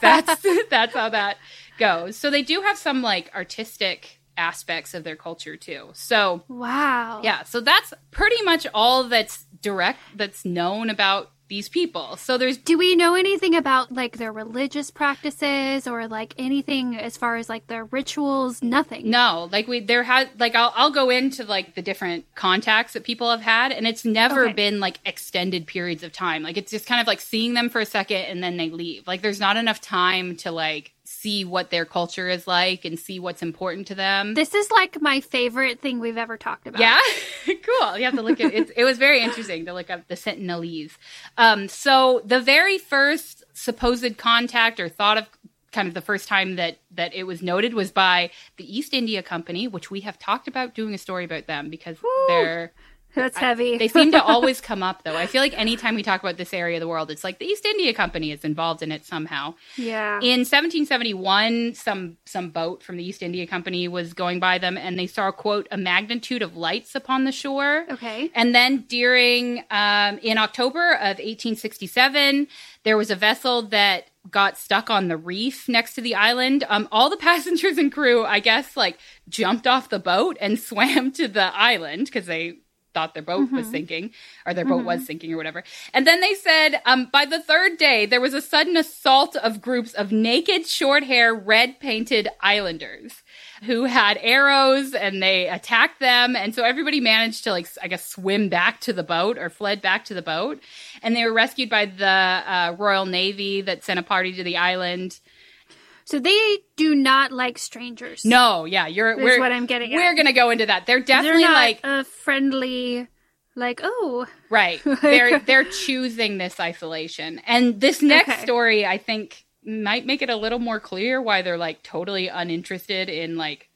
that's how that goes. So they do have some like artistic aspects of their culture too. So wow. Yeah, so that's pretty much all that's direct that's known about these people. So there's do we know anything about like their religious practices or like anything as far as like their rituals? Nothing. No, like we there has like I'll I'll go into like the different contacts that people have had, and it's never okay. been like extended periods of time. Like it's just kind of like seeing them for a second and then they leave. Like there's not enough time to like see what their culture is like and see what's important to them. This is like my favorite thing we've ever talked about. Yeah? Cool. You have to look at it. It was very interesting to look up the Sentinelese. Um, so the very first supposed contact or thought of kind of the first time that, that it was noted was by the East India Company, which we have talked about doing a story about them because Ooh, they're... That's I, heavy. They seem to always come up, though. I feel like anytime we talk about this area of the world, it's like the East India Company is involved in it somehow. Yeah. In seventeen seventy-one, some some boat from the East India Company was going by them, and they saw, quote, a magnitude of lights upon the shore. Okay. And then during, um, in October of eighteen sixty-seven, there was a vessel that got stuck on the reef next to the island. Um, all the passengers and crew, I guess, like, jumped off the boat and swam to the island because they... thought their boat mm-hmm. was sinking or their boat mm-hmm. was sinking or whatever. And then they said um, by the third day, there was a sudden assault of groups of naked, short hair, red painted islanders who had arrows, and they attacked them. And so everybody managed to, like, I guess, swim back to the boat or fled back to the boat. And they were rescued by the uh, Royal Navy that sent a party to the island. So they do not like strangers. No, yeah, you're. That's we're, what I'm getting. We're at. gonna go into that. They're definitely they're not like a friendly, like oh, right. They're they're choosing this isolation, and this next okay. story I think might make it a little more clear why they're like totally uninterested in like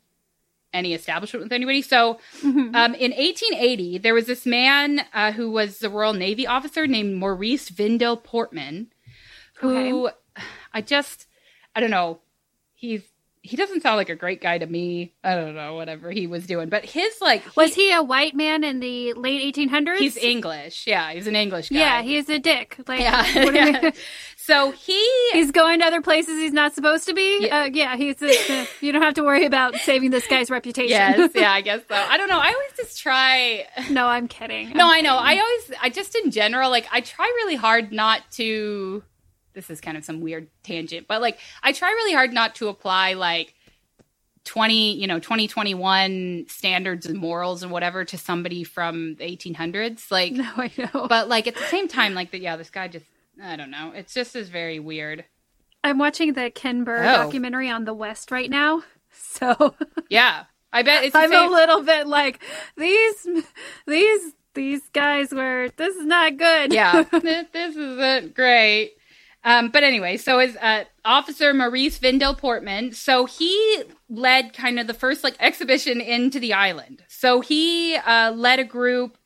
any establishment with anybody. So mm-hmm. um, in eighteen eighty, there was this man uh, who was the Royal Navy officer named Maurice Vindel Portman, who okay. I just, I don't know, he's, he doesn't sound like a great guy to me. I don't know, whatever he was doing. But his, like... He, was he a white man in the late eighteen hundreds? He's English. Yeah, he's an English guy. Yeah, he's a dick. Like, yeah. What yeah. We... So he... He's going to other places he's not supposed to be? Yeah, uh, yeah he's... A, you don't have to worry about saving this guy's reputation. Yes, yeah, I guess so. I don't know. I always just try... No, I'm kidding. No, I'm I know. Kidding. I always... I just, in general, like, I try really hard not to... This is kind of some weird tangent, but like I try really hard not to apply like twenty, you know, twenty twenty-one standards and morals and whatever to somebody from the eighteen hundreds. Like, no, I know. But like at the same time, like that, yeah, this guy just, I don't know. It's just is very weird. I'm watching the Ken Burr oh. documentary on the West right now, so yeah, I bet it's I'm same. a little bit like these these these guys were. This is not good. Yeah, this isn't great. Um, but anyway, so is uh, Officer Maurice Vindel Portman. So he led kind of the first like expedition into the island. So he uh, led a group,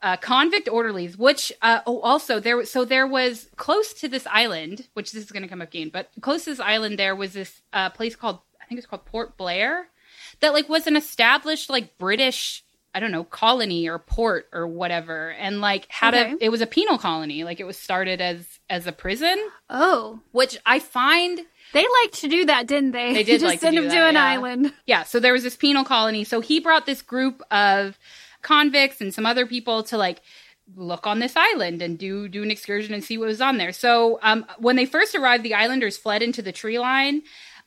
uh, convict orderlies, which uh, oh, also there was, so there was close to this island, which this is going to come up again, but close to this island, there was this uh, place called, I think it's called Port Blair, that like was an established like British, I don't know, colony or port or whatever. And like had okay. a, it was a penal colony. Like it was started as, as a prison. Oh, which I find. They liked to do that, didn't they? They did just like send to do them that, to an yeah. island. Yeah. So there was this penal colony. So he brought this group of convicts and some other people to like look on this island and do, do an excursion and see what was on there. So um, when they first arrived, the islanders fled into the tree line.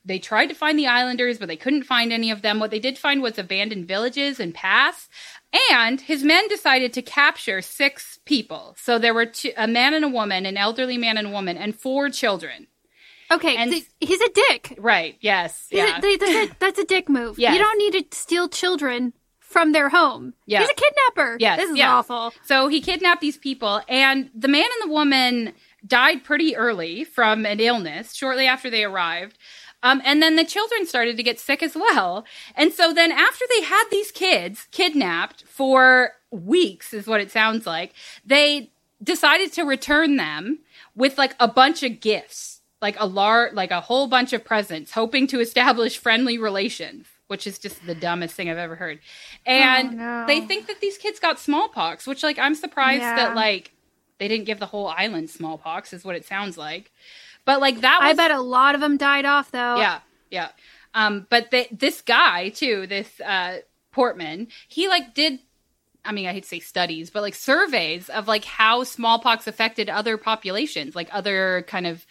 They tried to find the islanders, but they couldn't find any of them. What they did find was abandoned villages and paths. And his men decided to capture six people. So there were two, a man and a woman, an elderly man and a woman, and four children. Okay, and, th- he's a dick. Right, yes. He's yeah. a, th- that's, a, that's a dick move. Yes. You don't need to steal children from their home. Yeah. He's a kidnapper. Yes, this is yeah. awful. So he kidnapped these people, and the man and the woman died pretty early from an illness shortly after they arrived. Um, and then the children started to get sick as well. And so then after they had these kids kidnapped for weeks, is what it sounds like, they decided to return them with like a bunch of gifts, like a lar- like a whole bunch of presents, hoping to establish friendly relations, which is just the dumbest thing I've ever heard. And oh, no. they think that these kids got smallpox, which like I'm surprised yeah. that like they didn't give the whole island smallpox, is what it sounds like. But like that was, I bet a lot of them died off though. Yeah, yeah. Um, but they, this guy too, this uh, Portman, he like did, I mean, I hate to say studies, but like surveys of like how smallpox affected other populations, like other kind of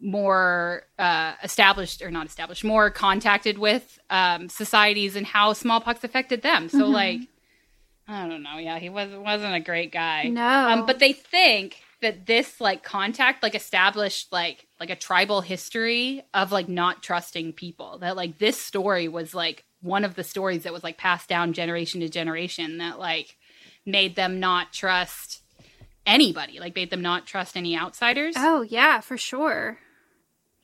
more uh, established or not established, more contacted with um, societies and how smallpox affected them. So mm-hmm. like, I don't know. Yeah, he wasn't wasn't a great guy. No. Um, but they think that this like contact like established like like a tribal history of like not trusting people, that like this story was like one of the stories that was like passed down generation to generation that like made them not trust anybody, like made them not trust any outsiders. Oh yeah, for sure.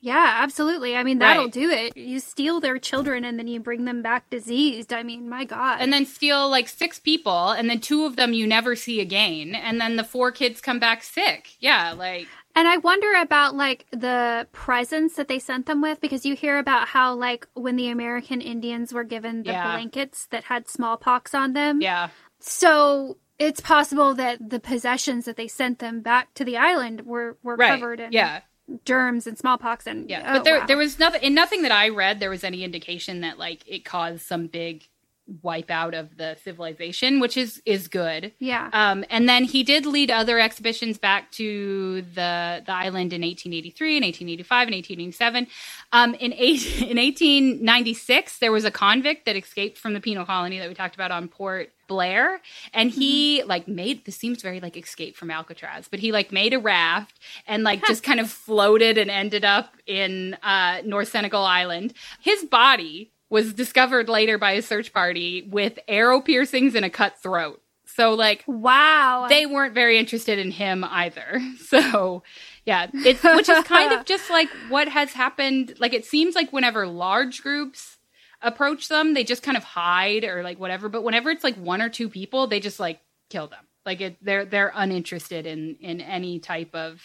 Yeah, absolutely. I mean, that'll right. do it. You steal their children and then you bring them back diseased. I mean, my God. And then steal like six people and then two of them you never see again. And then the four kids come back sick. Yeah, like. And I wonder about like the presents that they sent them with, because you hear about how like when the American Indians were given the yeah. blankets that had smallpox on them. Yeah. So it's possible that the possessions that they sent them back to the island were, were right. covered in. Yeah. Germs and smallpox and yeah, oh, but there wow. there was nothing in nothing that I read. There was any indication that like it caused some big wipeout of the civilization, which is is good. Yeah. Um. And then he did lead other expeditions back to the the island in eighteen eighty-three, and eighteen eighty-five, and eighteen eighty-seven. Um. In eight, in eighteen ninety-six, there was a convict that escaped from the penal colony that we talked about on Port Blair, and he mm-hmm. like made this seems very like Escape from Alcatraz, but he like made a raft and like just kind of floated and ended up in uh North Sentinel Island. His body was discovered later by a search party with arrow piercings and a cut throat. So like wow, they weren't very interested in him either. So yeah, it's which is kind of just like what has happened. Like it seems like whenever large groups approach them, they just kind of hide or like whatever. But whenever it's like one or two people, they just like kill them. Like it, they're they're uninterested in in any type of.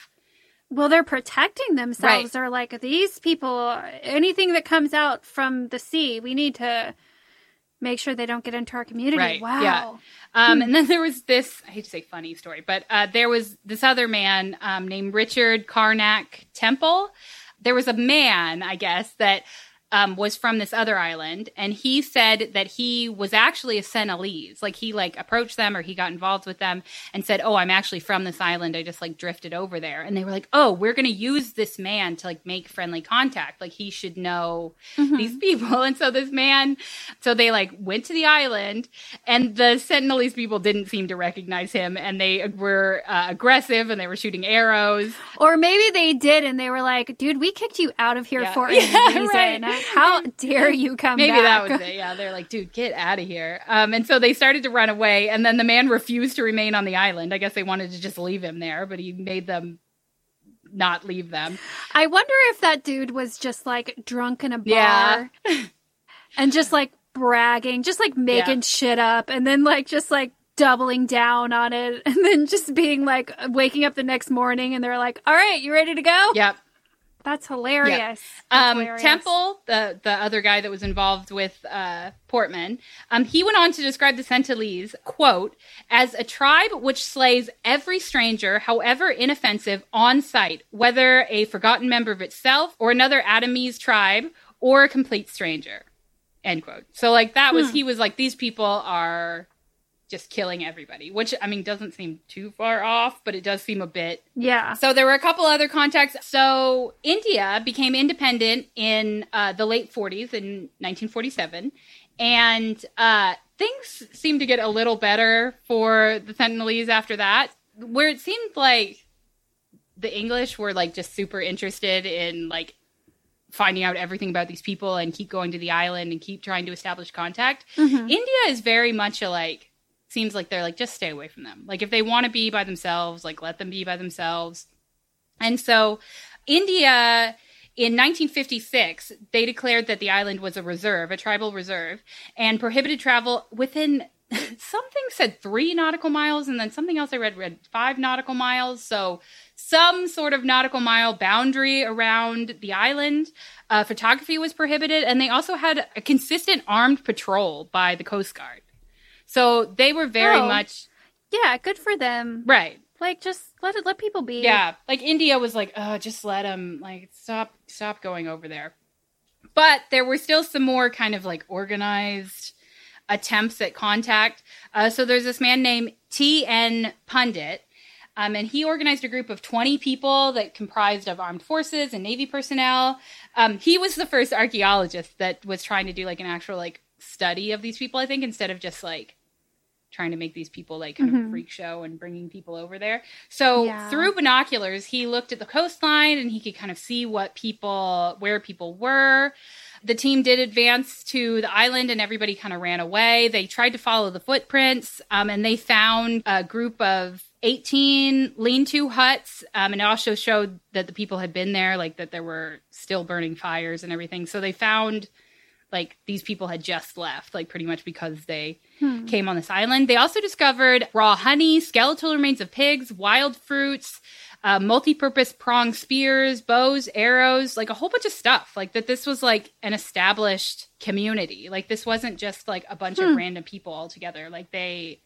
Well, they're protecting themselves. They're right. Like, these people, anything that comes out from the sea, we need to make sure they don't get into our community. Right. Wow. Yeah. Um, and then there was this, I hate to say funny story, but uh, there was this other man um, named Richard Carnac Temple. There was a man, I guess, that um, was from this other island. And he said that he was actually a Sentinelese. Like he like approached them or he got involved with them and said, oh, I'm actually from this island. I just like drifted over there. And they were like, oh, we're going to use this man to like make friendly contact. Like he should know mm-hmm. these people. And so this man, so they like went to the island and the Sentinelese people didn't seem to recognize him. And they were uh, aggressive and they were shooting arrows. Or maybe they did. And they were like, dude, we kicked you out of here yeah. for a yeah, reason. Right. How dare you come Maybe back? Maybe that was it. Yeah, they're like, dude, get out of here. Um, and so they started to run away, and then the man refused to remain on the island. I guess they wanted to just leave him there, but he made them not leave them. I wonder if that dude was just, like, drunk in a bar yeah. and just, like, bragging, just, like, making yeah. shit up, and then, like, just, like, doubling down on it, and then just being, like, waking up the next morning, and they're like, all right, you ready to go? Yep. That's hilarious. Yeah. That's um, hilarious. Temple, the, the other guy that was involved with uh, Portman, um, he went on to describe the Sentinelese, quote, as a tribe which slays every stranger, however inoffensive, on sight, whether a forgotten member of itself or another Adamese tribe or a complete stranger, end quote. So, like, that was, hmm. he was like, these people are just killing everybody, which, I mean, doesn't seem too far off, but it does seem a bit. Yeah. So there were a couple other contexts. So India became independent in uh, the late forties in nineteen forty-seven. And uh, things seemed to get a little better for the Sentinelese after that, where it seemed like the English were like just super interested in like finding out everything about these people and keep going to the island and keep trying to establish contact. Mm-hmm. India is very much a like, seems like they're like, just stay away from them. Like, if they want to be by themselves, like, let them be by themselves. And so India, in nineteen fifty-six, they declared that the island was a reserve, a tribal reserve, and prohibited travel within, something said three nautical miles, and then something else I read read five nautical miles. So some sort of nautical mile boundary around the island. Uh, photography was prohibited, and they also had a consistent armed patrol by the Coast Guard. So they were very oh, much... Yeah, good for them. Right. Like, just let it, let people be. Yeah. Like, India was like, oh, just let them. Like, stop, stop going over there. But there were still some more kind of, like, organized attempts at contact. Uh, so there's this man named T N Pundit, um, and he organized a group of twenty people that comprised of armed forces and Navy personnel. Um, he was the first archaeologist that was trying to do, like, an actual, like, study of these people, I think, instead of just, like, trying to make these people like kind mm-hmm. of freak show and bringing people over there. So yeah. through binoculars, he looked at the coastline and he could kind of see what people, where people were. The team did advance to the island and everybody kind of ran away. They tried to follow the footprints um, and they found a group of eighteen lean-to huts. Um, and it also showed that the people had been there, like that there were still burning fires and everything. So they found like these people had just left, like pretty much because they hmm. came on this island. They also discovered raw honey, skeletal remains of pigs, wild fruits, uh, multi-purpose pronged spears, bows, arrows, like a whole bunch of stuff. Like that this was like an established community. Like this wasn't just like a bunch hmm. of random people all together. Like they...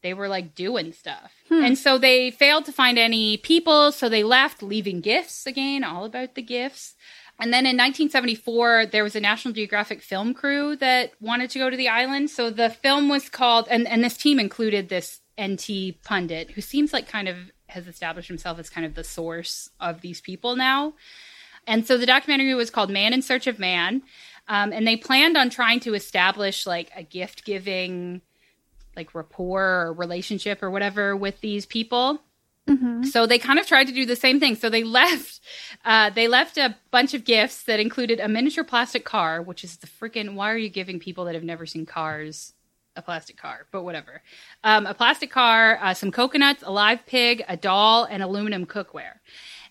They were, like, doing stuff. Hmm. And so they failed to find any people, so they left, leaving gifts again, all about the gifts. And then in nineteen seventy-four, there was a National Geographic film crew that wanted to go to the island. So the film was called, and, and this team included this N T Pundit, who seems like kind of has established himself as kind of the source of these people now. And so the documentary was called Man in Search of Man. Um, and they planned on trying to establish, like, a gift-giving like rapport or relationship or whatever with these people. Mm-hmm. So they kind of tried to do the same thing. So they left, uh, they left a bunch of gifts that included a miniature plastic car, which is the freaking, why are you giving people that have never seen cars a plastic car, but whatever. Um, a plastic car, uh, some coconuts, a live pig, a doll, and aluminum cookware.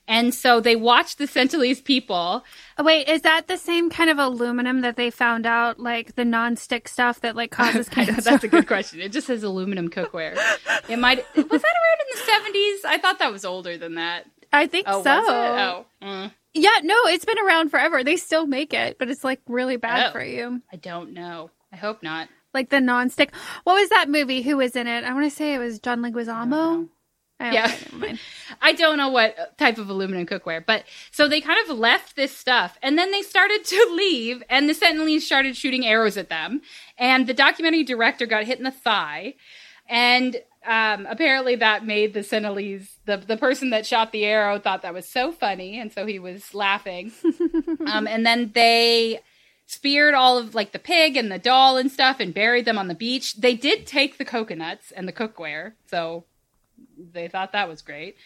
And so they watched the Sentinelese people. Oh, wait, is that the same kind of aluminum that they found out, like the nonstick stuff that like causes cancer? That's a good question. It just says aluminum cookware. It might. Was that around in the seventies? I thought that was older than that. I think oh, so. Was it? Oh, mm. Yeah, no, it's been around forever. They still make it, but it's like really bad oh, for you. I don't know. I hope not. Like the nonstick. What was that movie? Who was in it? I want to say it was John Leguizamo. I yeah, mind. I don't know what type of aluminum cookware, but so they kind of left this stuff, and then they started to leave, and the Sentinelese started shooting arrows at them, and the documentary director got hit in the thigh, and um, apparently that made the Sentinelese, the the person that shot the arrow, thought that was so funny, and so he was laughing, um, and then they speared all of like the pig and the doll and stuff, and buried them on the beach. They did take the coconuts and the cookware, so. They thought that was great.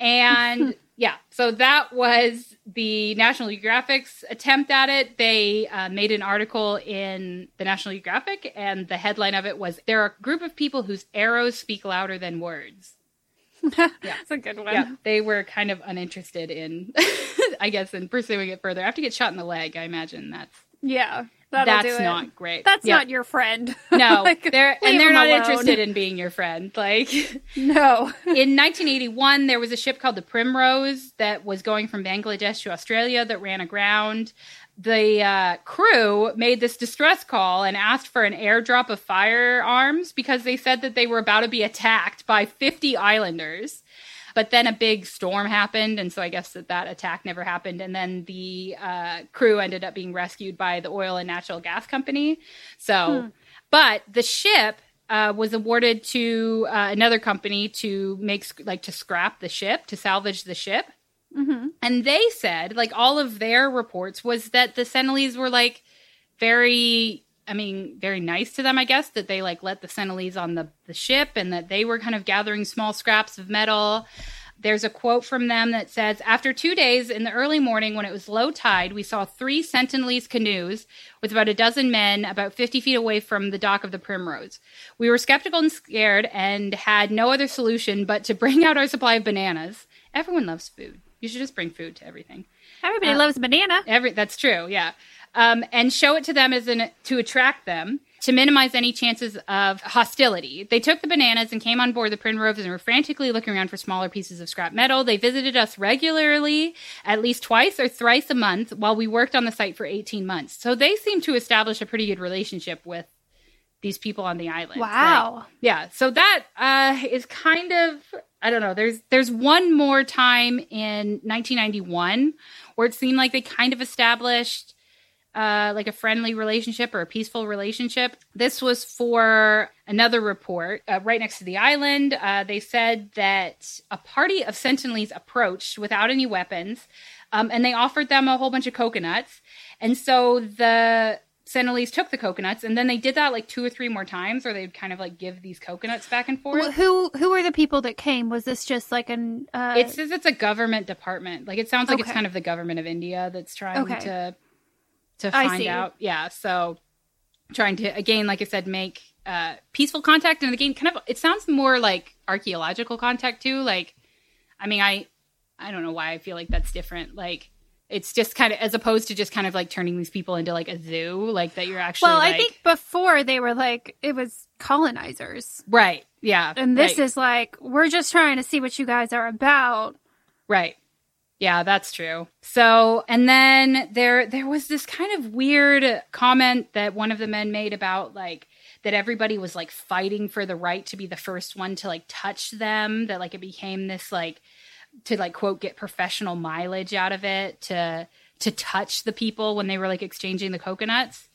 And yeah, so that was the National Geographic's attempt at it. They uh, made an article in the National Geographic, and the headline of it was, "There are a group of people whose arrows speak louder than words." Yeah. That's a good one. Yeah, they were kind of uninterested in, I guess, in pursuing it further. I have to get shot in the leg. I imagine that's. Yeah. That'll That's not great. That's yeah. not your friend. No. Like, they're, and they're not alone. Interested in being your friend. Like, no. In nineteen eighty-one, there was a ship called the Primrose that was going from Bangladesh to Australia that ran aground. The uh, crew made this distress call and asked for an airdrop of firearms because they said that they were about to be attacked by fifty islanders. But then a big storm happened, and so I guess that that attack never happened. And then the uh, crew ended up being rescued by the oil and natural gas company. So, hmm. but the ship uh, was awarded to uh, another company to make like to scrap the ship, to salvage the ship. Mm-hmm. And they said, like, all of their reports was that the Sentinelese were like very. I mean, very nice to them, I guess, that they like let the Sentinelese on the, the ship and that they were kind of gathering small scraps of metal. There's a quote from them that says, "After two days in the early morning when it was low tide, we saw three Sentinelese canoes with about a dozen men about fifty feet away from the dock of the Primrose. We were skeptical and scared and had no other solution but to bring out our supply of bananas." Everyone loves food. You should just bring food to everything. Everybody uh, loves banana. Every That's true, yeah. Um, and show it to them as an, to attract them, to minimize any chances of hostility. They took the bananas and came on board the Primrose and were frantically looking around for smaller pieces of scrap metal. They visited us regularly, at least twice or thrice a month, while we worked on the site for eighteen months. So they seem to establish a pretty good relationship with these people on the island. Wow. Like, yeah. So that uh, is kind of, I don't know, there's there's one more time in nineteen ninety-one where it seemed like they kind of established Uh, like a friendly relationship or a peaceful relationship. This was for another report uh, right next to the island. Uh, they said that a party of Sentinelese approached without any weapons, um, and they offered them a whole bunch of coconuts. And so the Sentinelese took the coconuts, and then they did that like two or three more times, or they'd kind of like give these coconuts back and forth. Well, who who are the people that came? Was this just like an? Uh... It says it's a government department. Like it sounds like okay. It's kind of the government of India that's trying okay. to. To find out. Yeah. So trying to, again, like I said, make uh, peaceful contact. And again, kind of, it sounds more like archaeological contact too. Like, I mean, I, I don't know why I feel like that's different. Like, it's just kind of, as opposed to just kind of like turning these people into like a zoo, like that you're actually. Well, like, I think before they were like, it was colonizers. Right. Yeah. And this right. is like, we're just trying to see what you guys are about. Right. Yeah, that's true. So, and then there there was this kind of weird comment that one of the men made about, like, that everybody was, like, fighting for the right to be the first one to, like, touch them, that, like, it became this, like, to, like, quote, get professional mileage out of it, to to touch the people when they were, like, exchanging the coconuts.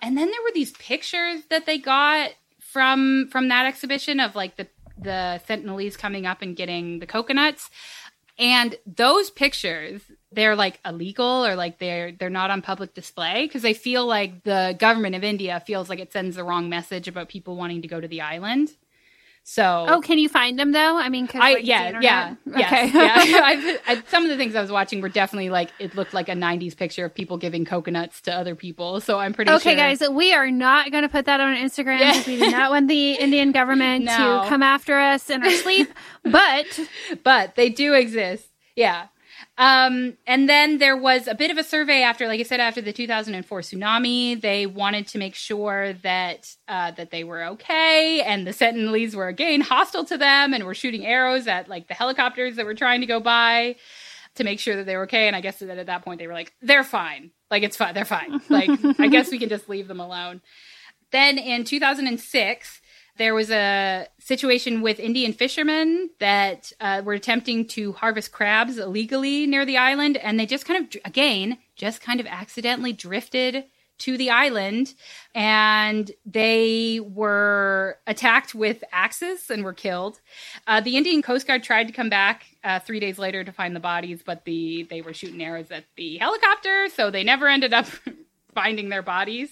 And then there were these pictures that they got from from that exhibition of, like, the, the Sentinelese coming up and getting the coconuts. And those pictures, they're like illegal or like they're they're not on public display because they feel like the government of India feels like it sends the wrong message about people wanting to go to the island. So, oh, can you find them though? I mean, cause, I, like, yeah, yeah, okay. yes, yeah. I've, I, some of the things I was watching were definitely like it looked like a nineties picture of people giving coconuts to other people. So I'm pretty okay, sure. Okay, guys, we are not going to put that on Instagram because we do not want the Indian government no. to come after us in our sleep. But, but they do exist. Yeah. Um, and then there was a bit of a survey after, like I said, after the two thousand four tsunami. They wanted to make sure that uh, that they were okay, and the Sentinelese were again hostile to them and were shooting arrows at like the helicopters that were trying to go by to make sure that they were okay. And I guess that at that point they were like, they're fine, like it's fine, they're fine, like I guess we can just leave them alone. Then in two thousand six. There was a situation with Indian fishermen that uh, were attempting to harvest crabs illegally near the island. And they just kind of, again, just kind of accidentally drifted to the island. And they were attacked with axes and were killed. Uh, the Indian Coast Guard tried to come back uh, three days later to find the bodies, but the they were shooting arrows at the helicopter. So they never ended up finding their bodies.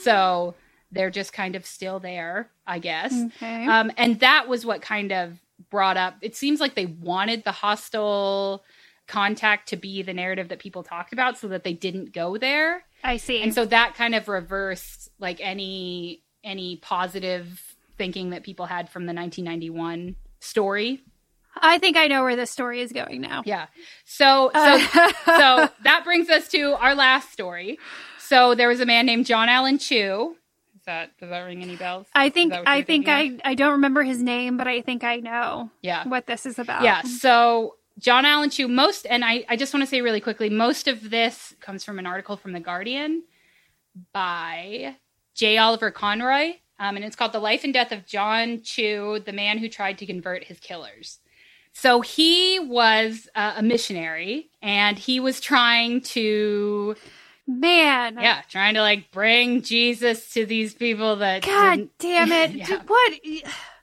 So they're just kind of still there, I guess. Okay. Um, and that was what kind of brought up, it seems like they wanted the hostile contact to be the narrative that people talked about so that they didn't go there. I see. And so that kind of reversed like any any positive thinking that people had from the nineteen ninety-one story. I think I know where this story is going now. Yeah. So, so, uh. so that brings us to our last story. So there was a man named John Allen Chau. That does that ring any bells? I think I think I, I don't remember his name, but I think I know yeah. what this is about. Yeah. So John Allen Chau, most and I, I just want to say really quickly, most of this comes from an article from The Guardian by J. Oliver Conroy. Um, and it's called The Life and Death of John Chau, the Man Who Tried to Convert His Killers. So he was uh, a missionary, and he was trying to Man. Yeah, trying to, like, bring Jesus to these people that... God didn't... damn it. yeah. Dude, what?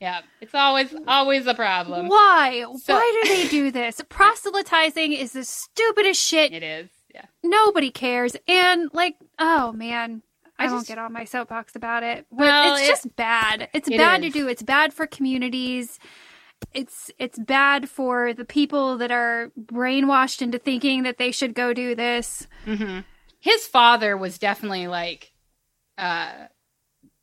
Yeah, it's always, always a problem. Why? So... Why do they do this? Proselytizing is the stupidest shit. It is, yeah. Nobody cares. And, like, oh, man, I, I just... won't get on my soapbox about it. But well, it's it... just bad. It's it bad is. to do. It's bad for communities. It's it's bad for the people that are brainwashed into thinking that they should go do this. Mm-hmm. His father was definitely like, uh,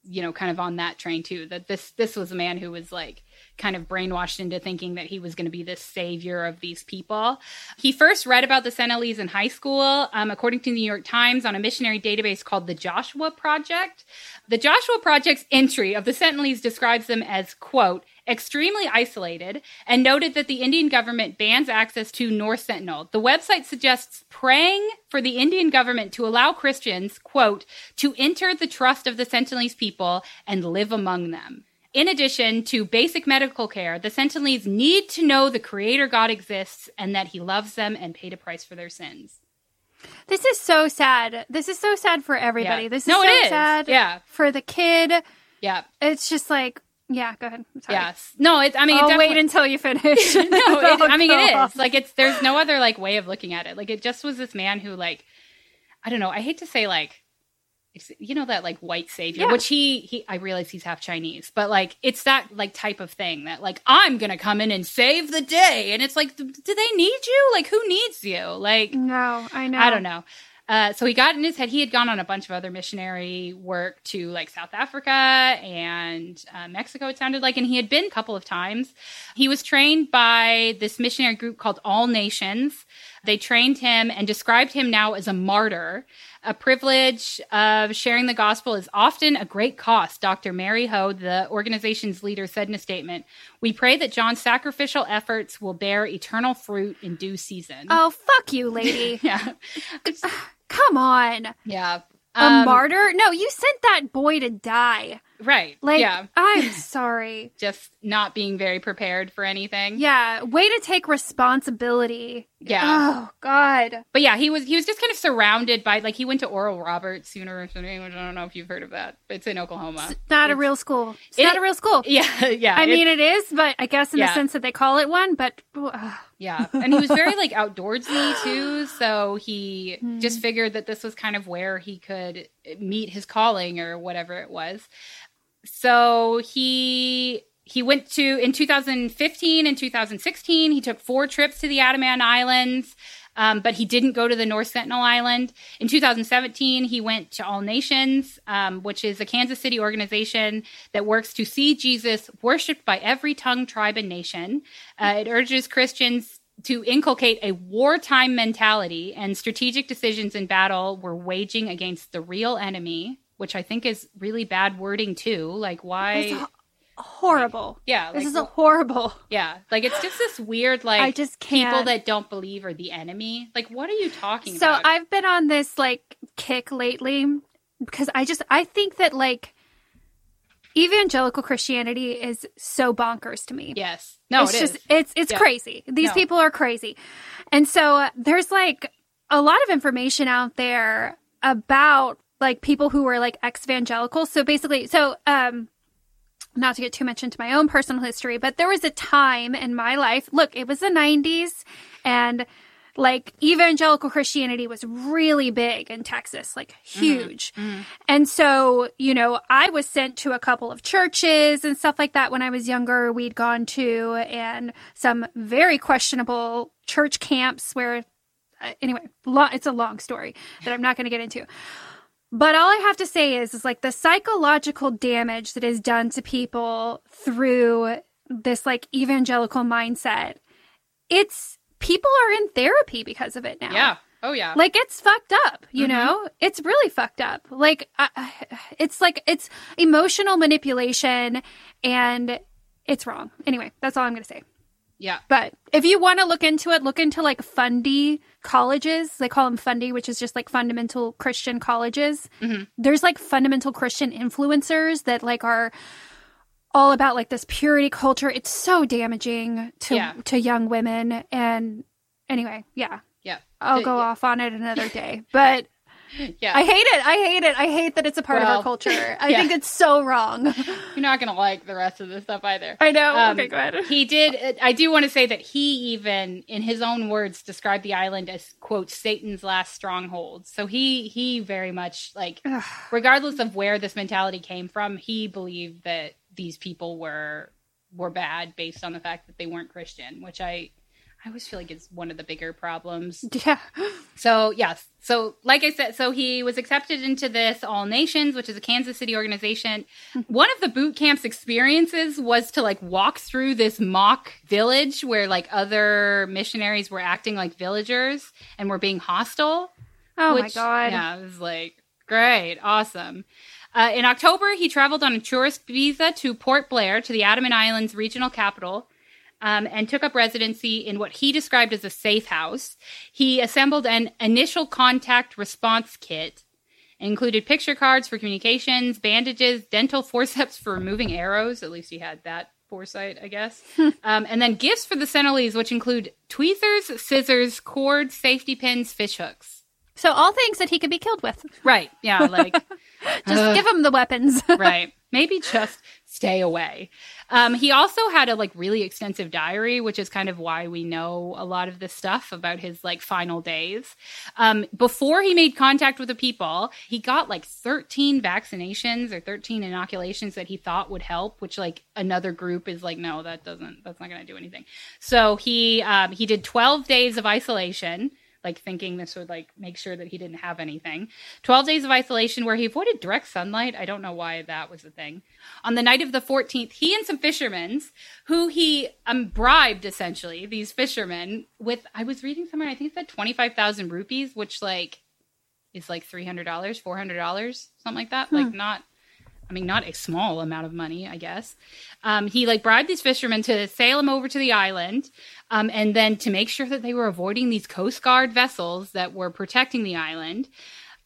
you know, kind of on that train too, that this, this was a man who was like kind of brainwashed into thinking that he was going to be this savior of these people. He first read about the Sentinelese in high school, um, according to the New York Times, on a missionary database called the Joshua Project. The Joshua Project's entry of the Sentinelese describes them as, quote, extremely isolated, and noted that the Indian government bans access to North Sentinel. The website suggests praying for the Indian government to allow Christians, quote, to enter the trust of the Sentinelese people and live among them. In addition to basic medical care, the Sentinelese need to know the Creator God exists and that he loves them and paid a price for their sins. This is so sad. This is so sad for everybody. Yeah. This is no, so it is. sad yeah. for the kid. Yeah. It's just like... Yeah, go ahead. I'm sorry. Yes. No, it's, I mean, I'll it definitely... wait until you finish. no, it, I mean, it is. Like, it's, there's no other, like, way of looking at it. Like, it just was this man who, like, I don't know. I hate to say, like, it's, you know, that, like, white savior, yeah. which he, he, I realize he's half Chinese, but, like, it's that, like, type of thing that, like, I'm going to come in and save the day. And it's like, do they need you? Like, who needs you? Like, no, I know. I don't know. Uh, so he got in his head, he had gone on a bunch of other missionary work to like South Africa and uh, Mexico, it sounded like, and he had been a couple of times. He was trained by this missionary group called All Nations. They trained him and described him now as a martyr. A privilege of sharing the gospel is often a great cost, Doctor Mary Ho, the organization's leader, said in a statement. We pray that John's sacrificial efforts will bear eternal fruit in due season. Oh, fuck you, lady. yeah. Come on. Yeah. Um, a martyr? No, you sent that boy to die. Right. Like, yeah. I'm sorry. Just not being very prepared for anything. Yeah. Way to take responsibility. Yeah. Oh, God. But yeah, he was he was just kind of surrounded by, like, he went to Oral Roberts University, which I don't know if you've heard of that. It's in Oklahoma. It's not it's, a real school. It's it, not a real school. Yeah. Yeah. I mean, it is, but I guess in yeah. the sense that they call it one, but... Uh. Yeah. And he was very, like, outdoorsy, too. So he mm. just figured that this was kind of where he could meet his calling or whatever it was. So he he went to, in two thousand fifteen and two thousand sixteen, he took four trips to the Andaman Islands, um, but he didn't go to the North Sentinel Island. In two thousand seventeen, he went to All Nations, um, which is a Kansas City organization that works to see Jesus worshipped by every tongue, tribe, and nation. Uh, it urges Christians to inculcate a wartime mentality, and strategic decisions in battle were waging against the real enemy, which I think is really bad wording too. Like, why? It's horrible. Like, yeah. This like, is a horrible. Yeah. Like, it's just this weird, like, I just can't. People that don't believe are the enemy. Like, what are you talking so about? So I've been on this, like, kick lately because I just, I think that, like, evangelical Christianity is so bonkers to me. Yes. No, it's it just, is. It's, it's yeah. crazy. These no. people are crazy. And so uh, there's, like, a lot of information out there about, like, people who are, like, ex-evangelicals. So basically, so, um, not to get too much into my own personal history, but there was a time in my life, look, it was the nineties, and, like, evangelical Christianity was really big in Texas, like, huge. Mm-hmm. Mm-hmm. And so, you know, I was sent to a couple of churches and stuff like that when I was younger. We'd gone to and some very questionable church camps where, uh, anyway, lo- it's a long story that I'm not going to get into. But all I have to say is, is like the psychological damage that is done to people through this, like, evangelical mindset. It's, people are in therapy because of it now. Yeah. Oh, yeah. Like, it's fucked up, you mm-hmm. know? It's really fucked up. Like, I, it's like, it's emotional manipulation, and it's wrong. Anyway, that's all I'm going to say. Yeah. But if you want to look into it, look into, like, Fundy colleges. They call them Fundy, which is just, like, fundamental Christian colleges. Mm-hmm. There's, like, fundamental Christian influencers that, like, are all about, like, this purity culture. It's so damaging to yeah. to young women. And anyway, yeah. Yeah. I'll go yeah. off on it another day. But yeah. I hate it. I hate it. I hate that it's a part well, of our culture. I yeah. think it's so wrong. You're not going to like the rest of this stuff either. I know. Um, okay, go ahead. He did. I do want to say that he even, in his own words, described the island as, quote, Satan's last stronghold. So he, he very much, like, regardless of where this mentality came from, he believed that these people were, were bad based on the fact that they weren't Christian, which I... I always feel like it's one of the bigger problems. Yeah. So, yes. So, like I said, so he was accepted into this All Nations, which is a Kansas City organization. One of the boot camp's experiences was to, like, walk through this mock village where, like, other missionaries were acting like villagers and were being hostile. Oh, which, my God. Yeah, it was like, great. Awesome. Uh, in October, he traveled on a tourist visa to Port Blair, to the Andaman Islands regional capital. Um, and took up residency in what he described as a safe house. He assembled an initial contact response kit. It included picture cards for communications, bandages, dental forceps for removing arrows. At least he had that foresight, I guess. um, and then gifts for the Sentinelese, which include tweezers, scissors, cords, safety pins, fish hooks. So all things that he could be killed with. Right. Yeah. Like, just uh, give him the weapons. Right. Maybe just stay away. Um, he also had a, like, really extensive diary, which is kind of why we know a lot of this stuff about his, like, final days. Um, before he made contact with the people, he got, like, thirteen vaccinations or thirteen inoculations that he thought would help, which, like, another group is like, no, that doesn't, that's not going to do anything. So he, um, he did twelve days of isolation, like, thinking this would, like, make sure that he didn't have anything. twelve days of isolation where he avoided direct sunlight. I don't know why that was a thing. On the night of the fourteenth, he and some fishermen, who he um, bribed, essentially, these fishermen, with, I was reading somewhere, I think it said twenty-five thousand rupees, which, like, is, like, three hundred dollars, four hundred dollars, something like that. Hmm. Like, not, I mean, not a small amount of money, I guess. Um, he, like, bribed these fishermen to sail him over to the island, Um, and then to make sure that they were avoiding these Coast Guard vessels that were protecting the island.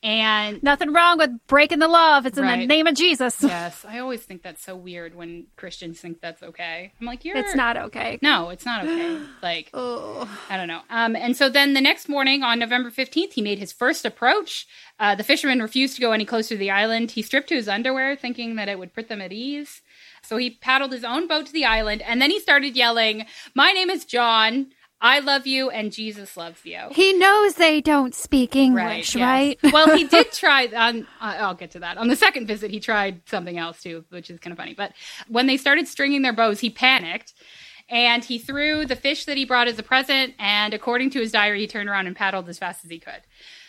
And nothing wrong with breaking the law if it's right. in the name of Jesus. Yes. I always think that's so weird when Christians think that's okay. I'm like, you're... It's not okay. No, it's not okay. Like, oh. I don't know. Um, and so then the next morning on November fifteenth, he made his first approach. Uh, the fishermen refused to go any closer to the island. He stripped to his underwear, thinking that it would put them at ease. So he paddled his own boat to the island, and then he started yelling, "My name is John, I love you, and Jesus loves you." He knows they don't speak English, right? Yes. right? Well, he did try, um, I'll get to that. On the second visit, he tried something else too, which is kind of funny. But when they started stringing their bows, he panicked, and he threw the fish that he brought as a present, and according to his diary, he turned around and paddled as fast as he could.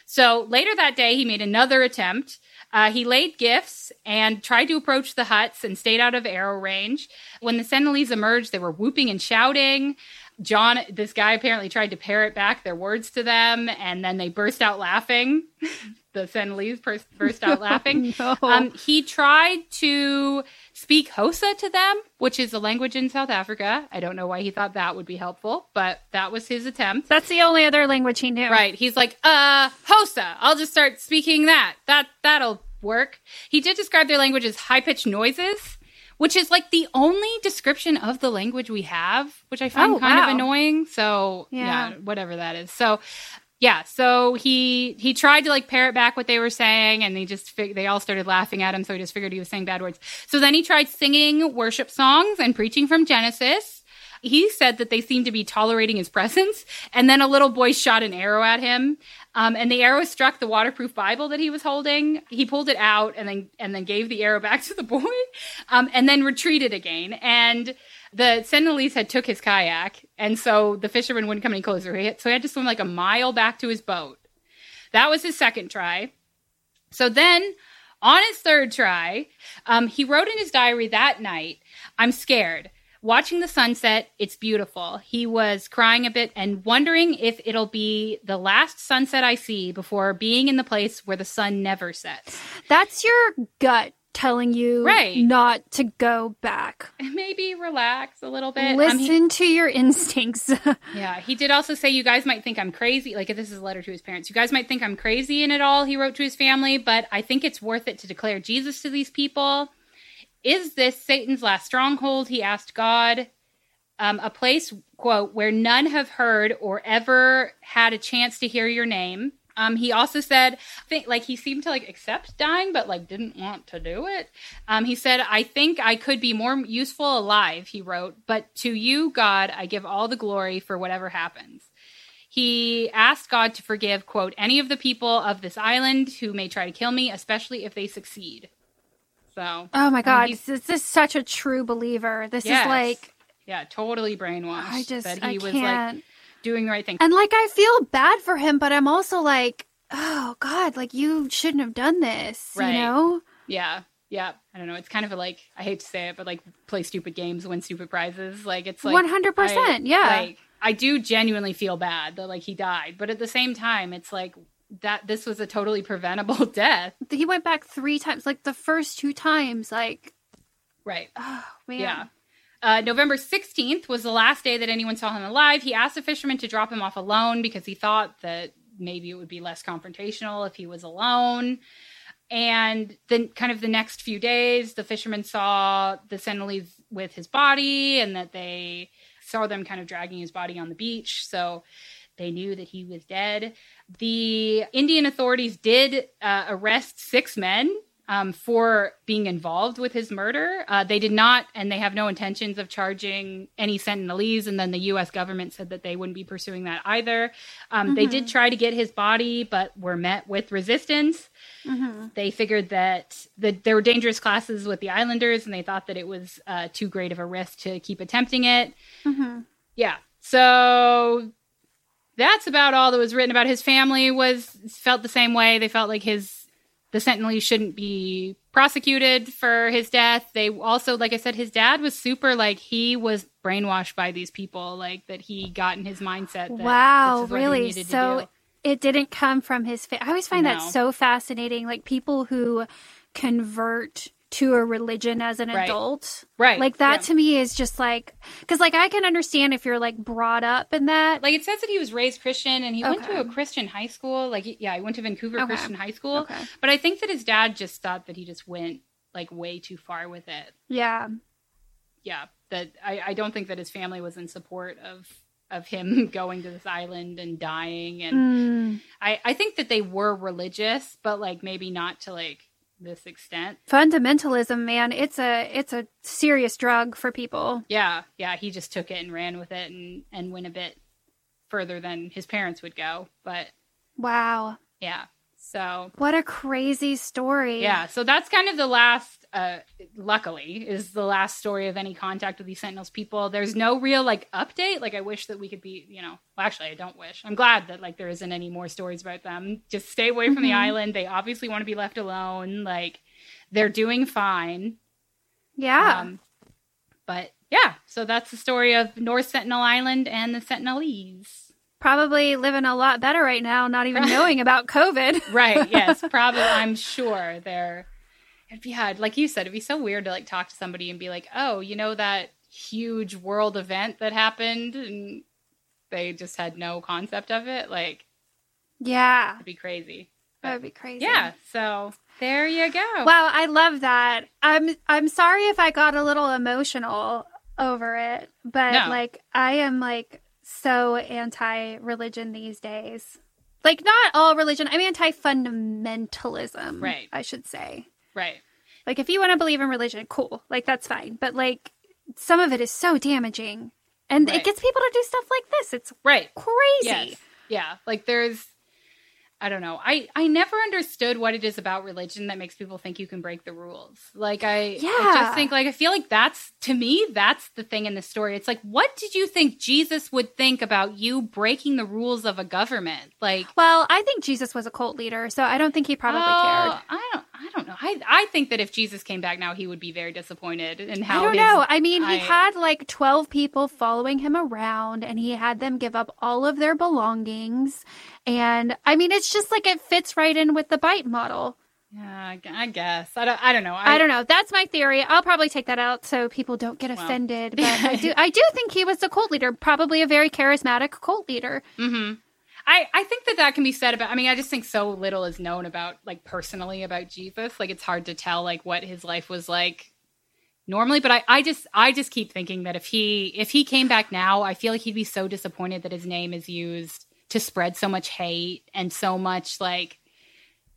So later that day, he made another attempt. Uh, he laid gifts and tried to approach the huts and stayed out of arrow range. When the Sentinelese emerged, they were whooping and shouting. John, this guy apparently tried to parrot back their words to them, and then they burst out laughing. The Sentinelese burst, burst out laughing. Oh, no. Um, he tried to speak Xhosa to them, which is a language in South Africa. I don't know why he thought that would be helpful, but that was his attempt. That's the only other language he knew. Right. He's like, uh, Xhosa, I'll just start speaking that. That, that'll work. He did describe their language as high-pitched noises, which is like the only description of the language we have, which I find oh, kind wow. of annoying. So yeah. yeah, whatever that is. So yeah, so he he tried to like parrot back what they were saying, and they just fig- they all started laughing at him. So he just figured he was saying bad words. So then he tried singing worship songs and preaching from Genesis. He said that they seemed to be tolerating his presence. And then a little boy shot an arrow at him. Um, and the arrow struck the waterproof Bible that he was holding. He pulled it out and then and then gave the arrow back to the boy, um, and then retreated again. And the Sentinelese had took his kayak. And so the fisherman wouldn't come any closer. He had, so he had to swim like a mile back to his boat. That was his second try. So then on his third try, um, he wrote in his diary that night, "I'm scared. Watching the sunset, it's beautiful." He was crying a bit and wondering if it'll be the last sunset I see before being in the place where the sun never sets. That's your gut telling you right. not to go back. Maybe relax a little bit. Listen um, he, to your instincts. Yeah. He did also say, "You guys might think I'm crazy." Like, if this is a letter to his parents, "You guys might think I'm crazy in it all," he wrote to his family, "but I think it's worth it to declare Jesus to these people. Is this Satan's last stronghold?" he asked God, um, "a place, quote, where none have heard or ever had a chance to hear your name." Um, he also said, think, like, he seemed to, like, accept dying, but, like, didn't want to do it. Um, he said, "I think I could be more useful alive," he wrote, "but to you, God, I give all the glory for whatever happens." He asked God to forgive, quote, "any of the people of this island who may try to kill me, especially if they succeed." So, oh my God, this is such a true believer. This yes. is like, yeah, totally brainwashed. I just, that he I was can't. like doing the right thing. And like, I feel bad for him, but I'm also like, oh God, like you shouldn't have done this, right. you know? Yeah. Yeah. I don't know. It's kind of a, like, I hate to say it, but like play stupid games, win stupid prizes. Like it's like one hundred percent. I, yeah. Like, I do genuinely feel bad that like he died, but at the same time, it's like, that this was a totally preventable death. He went back three times, like the first two times, like right. Oh man. Yeah. Uh, November sixteenth was the last day that anyone saw him alive. He asked a fisherman to drop him off alone because he thought that maybe it would be less confrontational if he was alone. And then kind of the next few days, the fisherman saw the Sentinelese with his body, and that they saw them kind of dragging his body on the beach. So they knew that he was dead. The Indian authorities did uh, arrest six men um, for being involved with his murder. Uh, they did not, and they have no intentions of charging any Sentinelese. And then the U S government said that they wouldn't be pursuing that either. Um, mm-hmm. They did try to get his body, but were met with resistance. Mm-hmm. They figured that the, there were dangerous classes with the islanders, and they thought that it was uh, too great of a risk to keep attempting it. Mm-hmm. Yeah. So that's about all that was written about his family. Was felt the same way. They felt like his the Sentinelese shouldn't be prosecuted for his death. They also, like I said, his dad was super, like, he was brainwashed by these people, like that he got in his mindset. That wow, this is what really? He needed so to do. It didn't come from his family. I always find no. that so fascinating. Like people who convert to a religion as an right. adult. Right. Like that yeah. to me is just like, because like I can understand if you're like brought up in that. Like it says that he was raised Christian and he okay. went to a Christian high school. Like, yeah, he went to Vancouver okay. Christian high school. Okay. But I think that his dad just thought that he just went like way too far with it. Yeah. Yeah. That I, I don't think that his family was in support of of him going to this island and dying. And mm. I, I think that they were religious, but like maybe not to like this extent. Fundamentalism, man, it's a it's a serious drug for people. Yeah, yeah, he just took it and ran with it and and went a bit further than his parents would go. But wow. Yeah. So what a crazy story. Yeah, so that's kind of the last uh luckily is the last story of any contact with these Sentinels people. There's no real like update. Like I wish that we could be, you know, well, actually I don't wish. I'm glad that like there isn't any more stories about them. Just stay away from mm-hmm. the island. They obviously want to be left alone. Like they're doing fine. Yeah. Um, but yeah, so that's the story of North Sentinel Island and the Sentinelese. Probably living a lot better right now, not even knowing about COVID. Right, yes, probably, I'm sure they're... It'd be hard. Like you said, it'd be so weird to like talk to somebody and be like, oh, you know that huge world event that happened and they just had no concept of it? Like, yeah. It'd be crazy. But, that'd be crazy. Yeah. So there you go. Wow, I love that. I'm I'm sorry if I got a little emotional over it, but no. like I am like so anti-religion these days. Like not all religion. I'm anti-fundamentalism, right. I should say. Right. Like, if you want to believe in religion, cool. Like, that's fine. But, like, some of it is so damaging. And right. it gets people to do stuff like this. It's right. crazy. Yes. Yeah. Like, there's, I don't know. I, I never understood what it is about religion that makes people think you can break the rules. Like, I, yeah. I just think, like, I feel like that's, to me, that's the thing in the story. It's like, what did you think Jesus would think about you breaking the rules of a government? Like, well, I think Jesus was a cult leader, so I don't think he probably oh, cared. I don't I don't know. I, I think that if Jesus came back now, he would be very disappointed in how I don't his, know. I mean, I, he had like twelve people following him around and he had them give up all of their belongings. And I mean, it's just like it fits right in with the bite model. Yeah, I guess. I don't, I don't know. I, I don't know. That's my theory. I'll probably take that out so people don't get offended. Well, but I do, I do think he was a cult leader, probably a very charismatic cult leader. Mm-hmm. I, I think that that can be said about, I mean, I just think so little is known about, like, personally about Jesus. Like, it's hard to tell, like, what his life was like normally. But I, I just I just keep thinking that if he if he came back now, I feel like he'd be so disappointed that his name is used to spread so much hate and so much, like...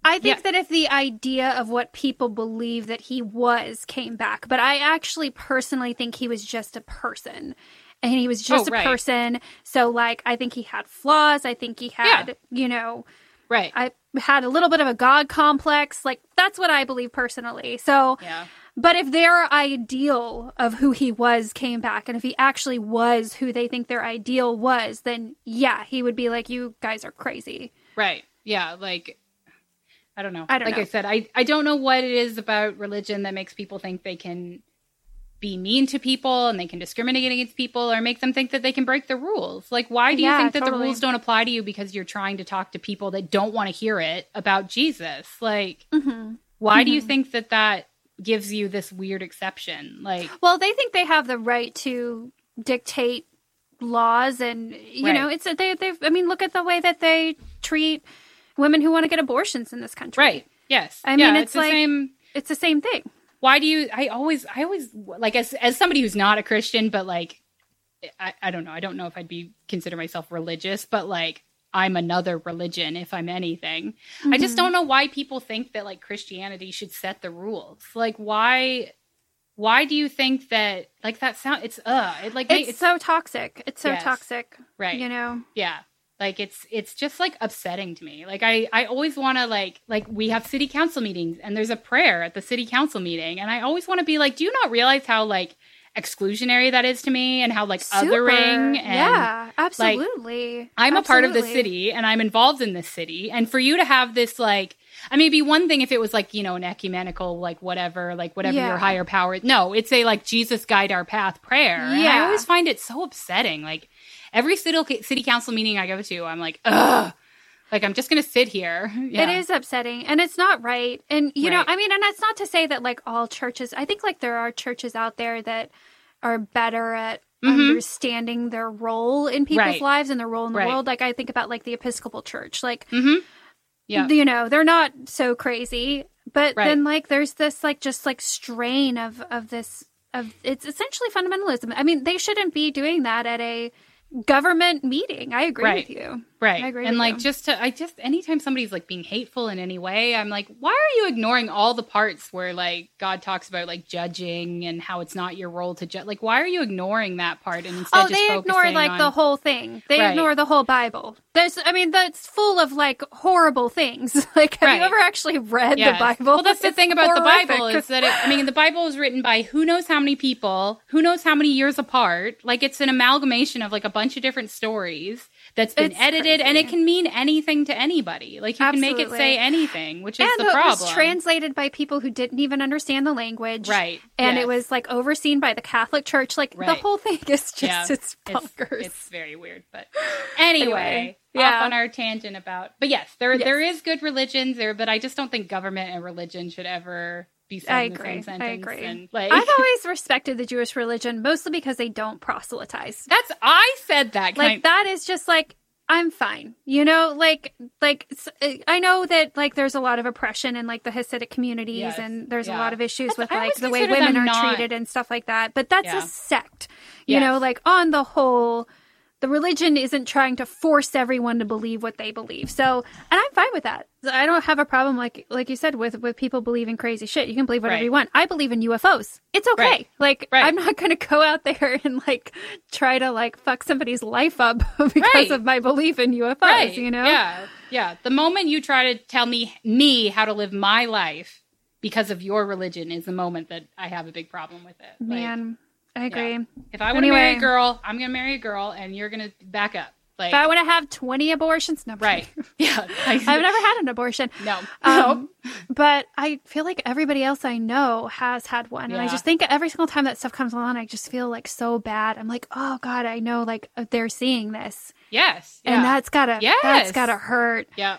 I think yeah. that if the idea of what people believe that he was came back, but I actually personally think he was just a person. And he was just oh, right. a person. So, like, I think he had flaws. I think he had, yeah. you know, right. I had a little bit of a God complex. Like, that's what I believe personally. So, yeah. but if their ideal of who he was came back and if he actually was who they think their ideal was, then, yeah, he would be like, you guys are crazy. Right. Yeah. Like, I don't know. I don't like know. I said, I, I don't know what it is about religion that makes people think they can be mean to people and they can discriminate against people or make them think that they can break the rules. Like, why do you yeah, think that totally. the rules don't apply to you because you're trying to talk to people that don't want to hear it about Jesus? Like, mm-hmm. why mm-hmm. do you think that that gives you this weird exception? Like, well, they think they have the right to dictate laws and, you right. know, it's, they, they've, I mean, look at the way that they treat women who want to get abortions in this country. Right. Yes. I yeah, mean, it's, it's like, the same... it's the same thing. Why do you, I always, I always, like, as as somebody who's not a Christian, but, like, I, I don't know. I don't know if I'd be, consider myself religious, but, like, I'm another religion, if I'm anything. Mm-hmm. I just don't know why people think that, like, Christianity should set the rules. Like, why, why do you think that, like, that sound, it's, uh, it, like, it's, it's so toxic. It's so yes, toxic. Right. You know? Yeah. Like, it's it's just, like, upsetting to me. Like, I, I always want to, like, like, we have city council meetings, and there's a prayer at the city council meeting. And I always want to be like, do you not realize how, like, exclusionary that is to me and how, like, Super. othering? And, yeah, absolutely. Like, I'm absolutely. a part of the city, and I'm involved in this city. And for you to have this, like, I mean, it'd be one thing if it was, like, you know, an ecumenical, like, whatever, like, whatever yeah. your higher power. No, it's a, like, Jesus guide our path prayer. Yeah. And I always find it so upsetting, like, every city council meeting I go to, I'm like, ugh, like, I'm just going to sit here. Yeah. It is upsetting. And it's not right. And, you right. know, I mean, and that's not to say that, like, all churches, I think, like, there are churches out there that are better at mm-hmm. understanding their role in people's right. lives and their role in the right. world. Like, I think about, like, the Episcopal Church. Like, mm-hmm. yeah. you know, they're not so crazy. But right. then, like, there's this, like, just, like, strain of, of this, of it's essentially fundamentalism. I mean, they shouldn't be doing that at a government meeting. I agree right. with you. Right. I agree and with like you. just to I just anytime somebody's like being hateful in any way, I'm like, why are you ignoring all the parts where like God talks about like judging and how it's not your role to judge? Like, why are you ignoring that part and instead oh, just they ignore like on- the whole thing. They right. ignore the whole Bible. There's I mean that's full of like horrible things. Like have right. you ever actually read yes. the Bible? Well, that's the it's thing about horrific. the Bible is that it, I mean the Bible is written by who knows how many people, who knows how many years apart. Like it's an amalgamation of like a bunch of different stories that's been it's edited translated, and it can mean anything to anybody. Like, you Absolutely. can make it say anything, which is and the problem. It was translated by people who didn't even understand the language. Right. And yes. it was, like, overseen by the Catholic Church. Like, right. the whole thing is just, yeah. it's bonkers. It's, it's very weird. But anyway, anyway yeah. off on our tangent about, but yes, there yes. there is good religions there, but I just don't think government and religion should ever... I agree. I agree. And, like, I've always respected the Jewish religion, mostly because they don't proselytize. That's I said that. Can like I... that is just like I'm fine, you know. Like like I know that like there's a lot of oppression in like the Hasidic communities, yes. and there's yeah. a lot of issues that's, with like the way women are not... treated and stuff like that. But that's yeah. a sect, you yes. know. Like on the whole. The religion isn't trying to force everyone to believe what they believe. So, and I'm fine with that. I don't have a problem, like like you said, with, with people believing crazy shit. You can believe whatever right. you want. I believe in U F Os. It's okay. Right. Like, right. I'm not going to go out there and, like, try to, like, fuck somebody's life up because right. of my belief in U F Os, right. you know? Yeah, yeah. The moment you try to tell me me how to live my life because of your religion is the moment that I have a big problem with it. Man. Like, I agree. Yeah. If I want anyway, to marry a girl, I'm going to marry a girl, and you're going to back up. Like, if I want to have twenty abortions, no. Right. Yeah. I've never had an abortion. No. Um, no. But I feel like everybody else I know has had one. Yeah. And I just think every single time that stuff comes along, I just feel like so bad. I'm like, oh, God, I know like they're seeing this. Yes. Yeah. And that's got to yes. that's gotta hurt. Yeah.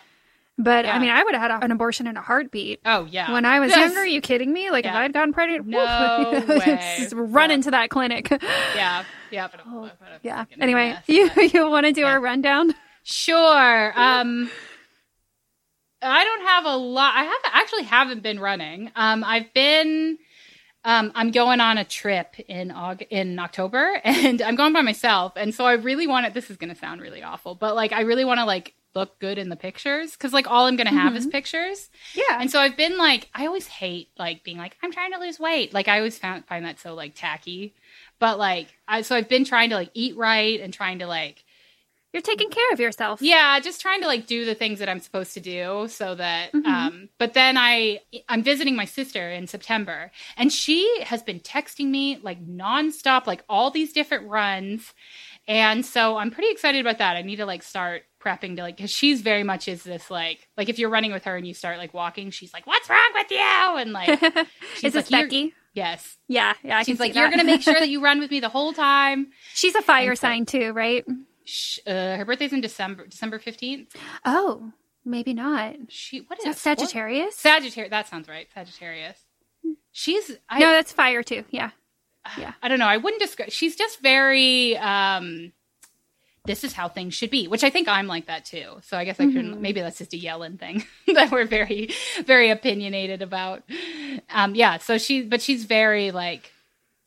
But, yeah. I mean, I would have had an abortion in a heartbeat. Oh, yeah. When I was yes. younger, are you kidding me? Like, yeah. if I had gotten pregnant, no woof, way. Just run yeah. into that clinic. Yeah. Yeah. Oh, yeah. Anyway, mess, you, but... you want to do yeah. a rundown? Sure. Um, I don't have a lot. I have actually haven't been running. Um, I've been... Um, I'm going on a trip in August, in October, and I'm going by myself. And so I really want to... This is going to sound really awful, but, like, I really want to, like... look good in the pictures because like all I'm gonna have mm-hmm. is pictures. Yeah. And so I've been like, I always hate like being like, I'm trying to lose weight. Like I always found find that so like tacky. But like I so I've been trying to like eat right and trying to like you're taking care of yourself. Yeah, just trying to like do the things that I'm supposed to do so that mm-hmm. um but then I I'm visiting my sister in September and she has been texting me like nonstop, like all these different runs. And so I'm pretty excited about that. I need to like start prepping to like, cause she's very much is this like, like if you're running with her and you start like walking, she's like, what's wrong with you? And like, she's is this like, Becky? Yes. Yeah. Yeah. I she's can like, you're going to make sure that you run with me the whole time. She's a fire and sign so, too, right? She, uh, her birthday's in December, December fifteenth. Oh, maybe not. She, what is that? Sagittarius? Sagittarius. That sounds right. Sagittarius. She's, I, no, that's fire too. Yeah. Yeah. I don't know. I wouldn't describe. She's just very, um, this is how things should be, which I think I'm like that too. So I guess I couldn't, mm-hmm. maybe that's just a Yellen thing that we're very, very opinionated about. Um, yeah. So she, but she's very like,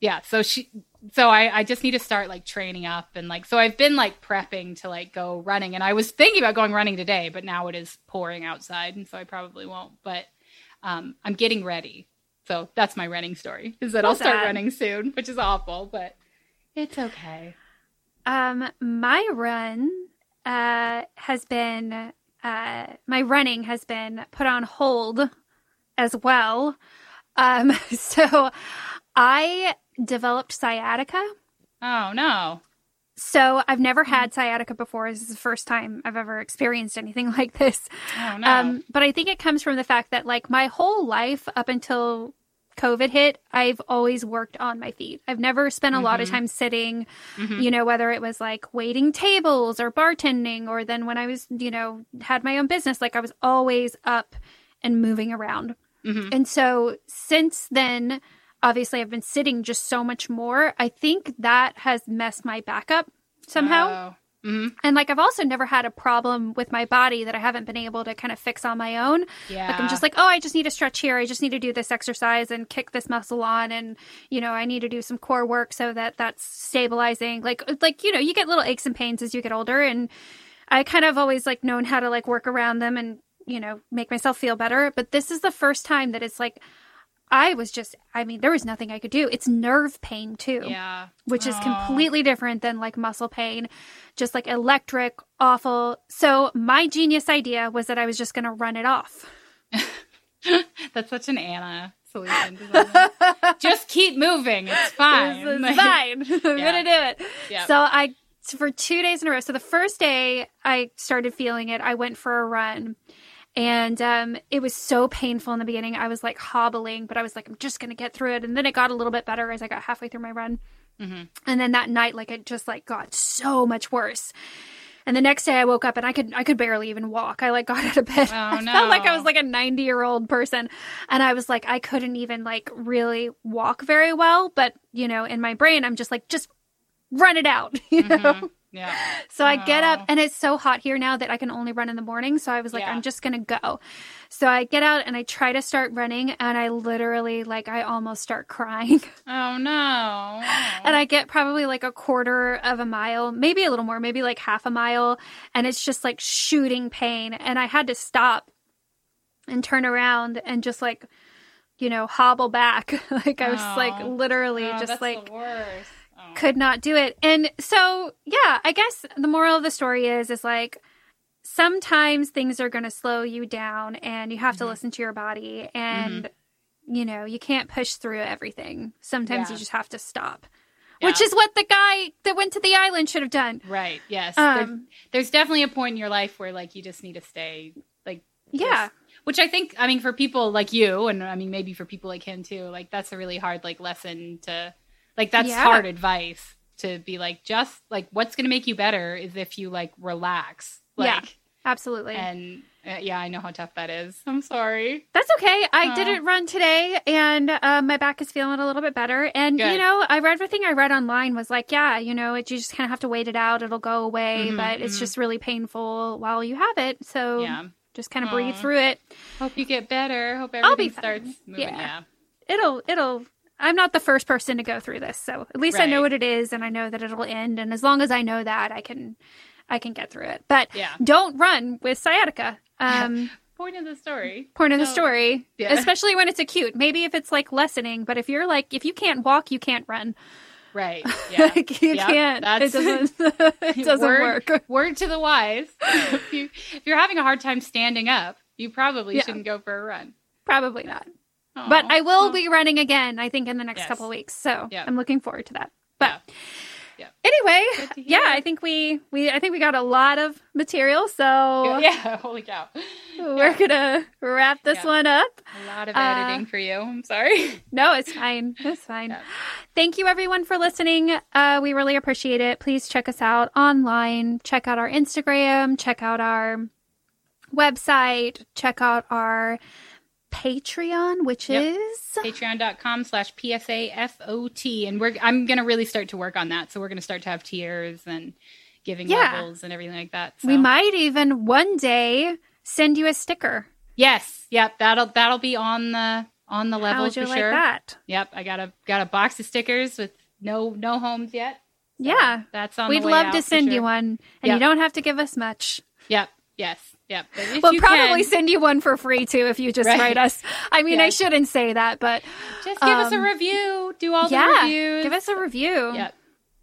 yeah. So she, so I, I just need to start like training up and like, so I've been like prepping to like go running and I was thinking about going running today, but now it is pouring outside. And so I probably won't, but, um, I'm getting ready. So that's my running story, is that I'll start that. running soon, which is awful, but it's okay. Um, my run uh, has been, uh, my running has been put on hold as well. Um, so I developed sciatica. Oh, no. So I've never had sciatica before. This is the first time I've ever experienced anything like this. Oh, no. Um, but I think it comes from the fact that like my whole life up until COVID hit, I've always worked on my feet. I've never spent a mm-hmm. lot of time sitting, mm-hmm. you know, whether it was like waiting tables or bartending, or then when I was, you know, had my own business, like I was always up and moving around. Mm-hmm. And so since then, obviously, I've been sitting just so much more. I think that has messed my back up somehow. Oh. Mm-hmm. And, like, I've also never had a problem with my body that I haven't been able to kind of fix on my own. Yeah. Like, I'm just like, oh, I just need to stretch here. I just need to do this exercise and kick this muscle on. And, you know, I need to do some core work so that that's stabilizing. Like, like you know, you get little aches and pains as you get older. And I kind of always, like, known how to, like, work around them and, you know, make myself feel better. But this is the first time that it's, like, I was just, I mean, there was nothing I could do. It's nerve pain too, yeah, which is Aww. completely different than like muscle pain, just like electric, awful. So my genius idea was that I was just going to run it off. That's such an Anna solution. Just keep moving. It's fine. It's like, fine. I'm yeah. going to do it. Yep. So I So for two days in a row. So the first day I started feeling it, I went for a run. And um, it was so painful in the beginning. I was like hobbling, but I was like, I'm just going to get through it. And then it got a little bit better as I got halfway through my run. Mm-hmm. And then that night, like it just like got so much worse. And the next day I woke up and I could I could barely even walk. I like got out of bed. Oh, I no. felt like I was like a ninety-year-old person. And I was like, I couldn't even like really walk very well. But, you know, in my brain, I'm just like, just run it out, you mm-hmm. know? Yeah. So I get up and it's so hot here now that I can only run in the morning. So I was like, yeah. I'm just going to go. So I get out and I try to start running and I literally like I almost start crying. Oh, no. And I get probably like a quarter of a mile, maybe a little more, maybe like half a mile. And it's just like shooting pain. And I had to stop and turn around and just like, you know, hobble back. Like I was oh. like literally oh, just that's like. The worst. Could not do it. And so, yeah, I guess the moral of the story is, is like, sometimes things are going to slow you down and you have mm-hmm. to listen to your body and, mm-hmm. you know, you can't push through everything. Sometimes yeah. you just have to stop, yeah. which is what the guy that went to the island should have done. Right. Yes. Um, there's, there's definitely a point in your life where like, you just need to stay like, yeah. Just, which I think, I mean, for people like you, and I mean, maybe for people like him too, like that's a really hard like lesson to, like, that's yeah. hard advice to be like, just like, what's going to make you better is if you like relax. Like, yeah, absolutely. And uh, yeah, I know how tough that is. I'm sorry. That's okay. I uh, didn't run today and uh, my back is feeling a little bit better. And, good. You know, I read everything I read online was like, yeah, you know, it, you just kind of have to wait it out. It'll go away, mm-hmm, but it's mm-hmm. just really painful while you have it. So yeah. just kind of Aww. breathe through it. Hope you get better. Hope everything I'll be starts fine. moving. Yeah. yeah. It'll, it'll. I'm not the first person to go through this, so at least right. I know what it is, and I know that it'll end. And as long as I know that, I can, I can get through it. But yeah. don't run with sciatica. Um, point of the story. Point of no. the story. Yeah. Especially when it's acute. Maybe if it's like lessening, but if you're like, if you can't walk, you can't run. Right. Yeah. like you yep. can't. That's... It doesn't. It doesn't word, work. Word to the wise. If, you, if you're having a hard time standing up, you probably yeah. shouldn't go for a run. Probably not. Aww. But I will be running again, I think, in the next yes. couple of weeks. So yep. I'm looking forward to that. But yeah. Yeah. anyway, yeah, I think we, we I think we got a lot of material. So yeah, yeah. holy cow, we're yeah. gonna wrap this yeah. one up. A lot of editing uh, for you. I'm sorry. No, it's fine. It's fine. Yeah. Thank you, everyone, for listening. Uh, we really appreciate it. Please check us out online. Check out our Instagram. Check out our website. Check out our Patreon, which yep. is patreon dot com slash P S A F O T, and we're I'm gonna really start to work on that, so we're gonna start to have tiers and giving yeah. levels and everything like that, so. We might even one day send you a sticker. Yes yep that'll that'll be on the on the level for sure. Like that? Yep I got a got a box of stickers with no no homes yet, so yeah that's on we'd the love to send sure. you one, and yep. you don't have to give us much. yep Yes. Yep. We'll probably can. send you one for free too if you just right. write us. I mean, yes. I shouldn't say that, but just give um, us a review. Do all yeah, the reviews. Give us a review. Yep.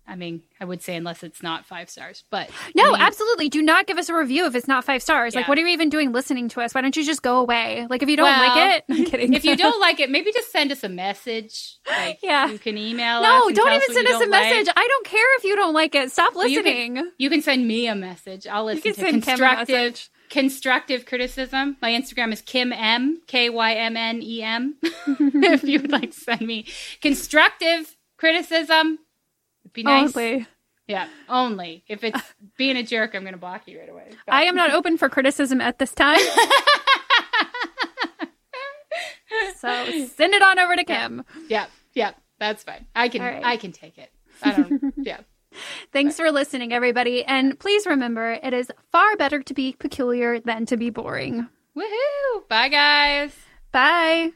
I mean, I would say unless it's not five stars, but no, I mean, absolutely. Do not give us a review if it's not five stars. Yeah. Like, what are you even doing listening to us? Why don't you just go away? Like, if you don't well, like it, I'm kidding. If you don't like it, maybe just send us a message. Like, yeah. you can email no, us. No, don't even send us a message. Like. I don't care if you don't like it. Stop listening. Well, you, can, you can send me a message. I'll listen you can to send constructive constructive criticism. My Instagram is Kim M, K Y M N E M. If you would like to send me constructive criticism. Be nice. Only. Yeah, only. If it's being a jerk, I'm going to block you right away. But. I am not open for criticism at this time. So send it on over to Kim. Yeah, yeah, yeah, that's fine. I can right. I can take it. I don't, yeah. Thanks but. for listening, everybody. And please remember, it is far better to be peculiar than to be boring. Woohoo! Bye, guys. Bye.